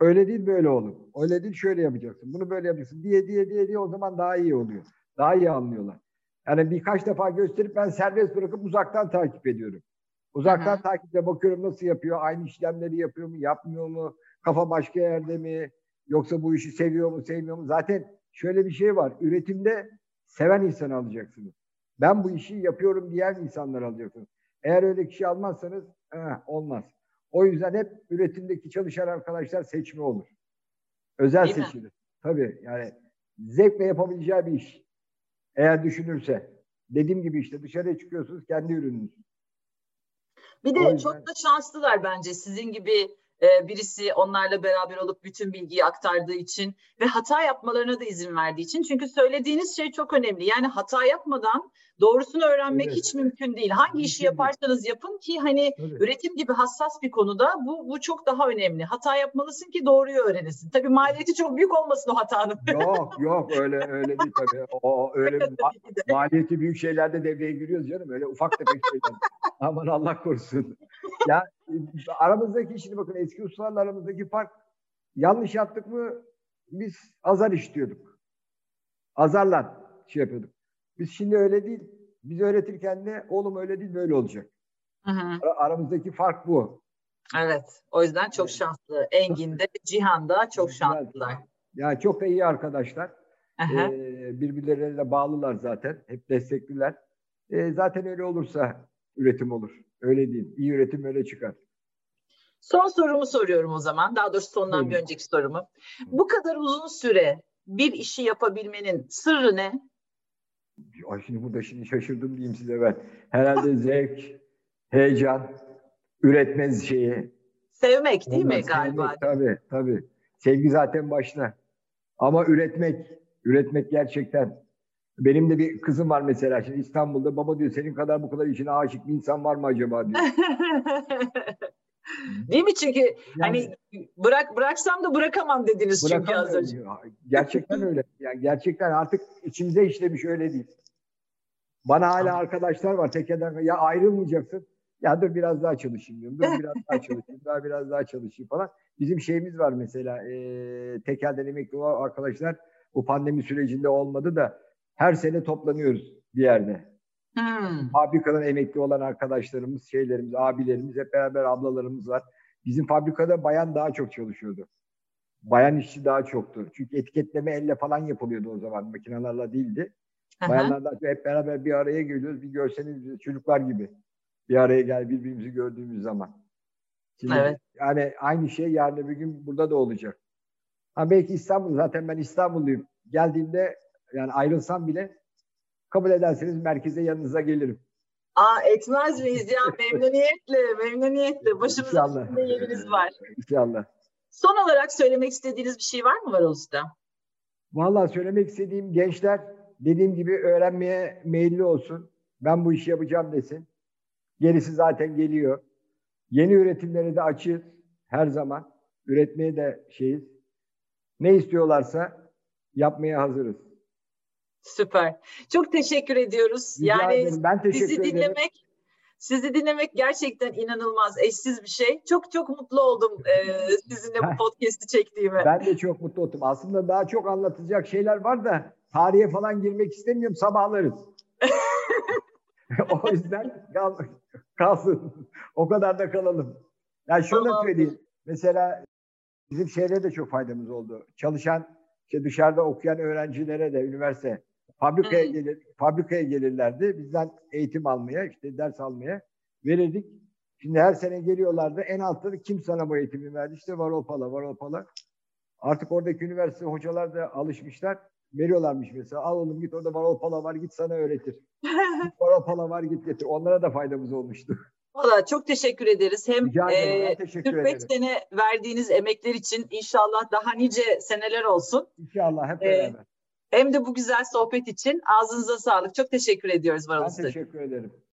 Öyle değil böyle olur. Öyle değil şöyle yapacaksın. Bunu böyle yapacaksın diye o zaman daha iyi oluyor. Daha iyi anlıyorlar. Yani birkaç defa gösterip ben serbest bırakıp uzaktan takip ediyorum. Uzaktan takipte bakıyorum nasıl yapıyor, aynı işlemleri yapıyor mu, yapmıyor mu, kafa başka yerde mi, yoksa bu işi seviyor mu, sevmiyor mu? Zaten şöyle bir şey var, üretimde seven insanı alacaksınız. Ben bu işi yapıyorum diyen insanları alacaksınız. Eğer öyle kişi almazsanız olmaz. O yüzden hep üretimdeki çalışan arkadaşlar seçme olur. Özel seçilir. Tabii yani zevkle yapabileceği bir iş. Eğer düşünürse. Dediğim gibi işte dışarıya çıkıyorsunuz, kendi ürününüz. Bir de çok da şanslılar bence. Sizin gibi birisi onlarla beraber olup bütün bilgiyi aktardığı için ve hata yapmalarına da izin verdiği için. Çünkü söylediğiniz şey çok önemli. Yani hata yapmadan doğrusunu öğrenmek hiç mümkün değil. Hangi işi yaparsanız yapın ki hani üretim gibi hassas bir konuda bu çok daha önemli. Hata yapmalısın ki doğruyu öğrenesin. Tabii maliyeti çok büyük olmasın o hatanın. Yok öyle değil tabii. Öyle maliyeti büyük şeylerde devreye giriyoruz canım. Öyle ufak tefek şeyler. Aman Allah korusun. Ya aramızdaki, şimdi bakın eski ustalarla aramızdaki fark, yanlış yaptık mı biz azar işliyorduk. Azarla şey yapıyorduk. Biz şimdi öyle değil. Biz öğretirken de oğlum öyle değil böyle olacak. Hı hı. Aramızdaki fark bu. Evet. O yüzden çok şanslı. Engin de Cihan da çok şanslılar. Ya çok da iyi arkadaşlar. Birbirleriyle bağlılar zaten. Hep destekliler. Zaten öyle olursa üretim olur. Öyle değil. İyi üretim öyle çıkar. Son sorumu soruyorum o zaman. Daha doğrusu sondan bir önceki sorumu. Bu kadar uzun süre bir işi yapabilmenin sırrı ne? Ay şimdi burada şaşırdım diyeyim size ben. Herhalde zevk, heyecan, üretmez şeyi. Sevmek değil mi galiba? Tabii tabii. Sevgi zaten başta. Ama üretmek gerçekten. Benim de bir kızım var mesela şimdi İstanbul'da. Baba diyor senin kadar bu kadar içine aşık bir insan var mı acaba diyor. Değil mi? Çünkü yani, hani bıraksam da bırakamam dediniz çünkü az önce. Gerçekten öyle. Yani gerçekten artık içimize işlemiş, öyle değil. Bana hala arkadaşlar var Tekel'den, ya ayrılmayacaksın. Ya dur biraz daha çalışayım diyorum. Dur biraz daha çalışayım. Daha biraz daha çalışayım falan. Bizim şeyimiz var mesela. Tekel'den emekli olan arkadaşlar bu pandemi sürecinde olmadı da her sene toplanıyoruz bir yerde. Fabrikadan emekli olan arkadaşlarımız, şeylerimiz, abilerimiz, hep beraber ablalarımız var. Bizim fabrikada bayan daha çok çalışıyordu. Bayan işçi daha çoktu. Çünkü etiketleme elle falan yapılıyordu o zaman. Makinelerle değildi. Bayanlar da hep beraber bir araya geliyoruz. Bir görseniz çocuklar gibi. Bir araya gel, birbirimizi gördüğümüz zaman. Şimdi yani aynı şey yarın bir gün burada da olacak. Ha belki İstanbul, zaten ben İstanbulluyum. Geldiğimde yani ayrılsam bile kabul ederseniz merkeze yanınıza gelirim. Etmez miyiz ya? Memnuniyetle. Başımızın üstünde yeriniz var. İnşallah. Son olarak söylemek istediğiniz bir şey var mı Varol Usta? Vallahi söylemek istediğim, gençler dediğim gibi öğrenmeye meyilli olsun. Ben bu işi yapacağım desin. Gerisi zaten geliyor. Yeni üretimlere de açığız. Her zaman. Üretmeye de şeyiz. Ne istiyorlarsa yapmaya hazırız. Süper. Çok teşekkür ediyoruz. Sizi dinlemek gerçekten inanılmaz, eşsiz bir şey. Çok çok mutlu oldum sizinle bu podcast'i çektiğime. Ben de çok mutlu oldum. Aslında daha çok anlatacak şeyler var da tarihe falan girmek istemiyorum. Sabahlarız. O yüzden kalsın. O kadar da kalalım. Yani şunu söyleyeyim. Mesela bizim şehre de çok faydamız oldu. Çalışan, işte dışarıda okuyan öğrencilere de üniversite, fabrikaya gelirlerdi. Bizden eğitim almaya, işte ders almaya verirdik. Şimdi her sene geliyorlardı. En altta da kim sana bu eğitimi verdi? İşte Varol Pala. Artık oradaki üniversite hocalar da alışmışlar. Veriyorlarmış mesela. Al oğlum git, orada Varol Pala var, git sana öğretir. Varol Pala var, git getir. Onlara da faydamız olmuştu. Valla çok teşekkür ederiz. Hem teşekkür 45 ederim. Sene verdiğiniz emekler için inşallah daha nice seneler olsun. İnşallah hep beraber. Hem de bu güzel sohbet için ağzınıza sağlık. Çok teşekkür ediyoruz Varol Usta. Ben teşekkür ederim.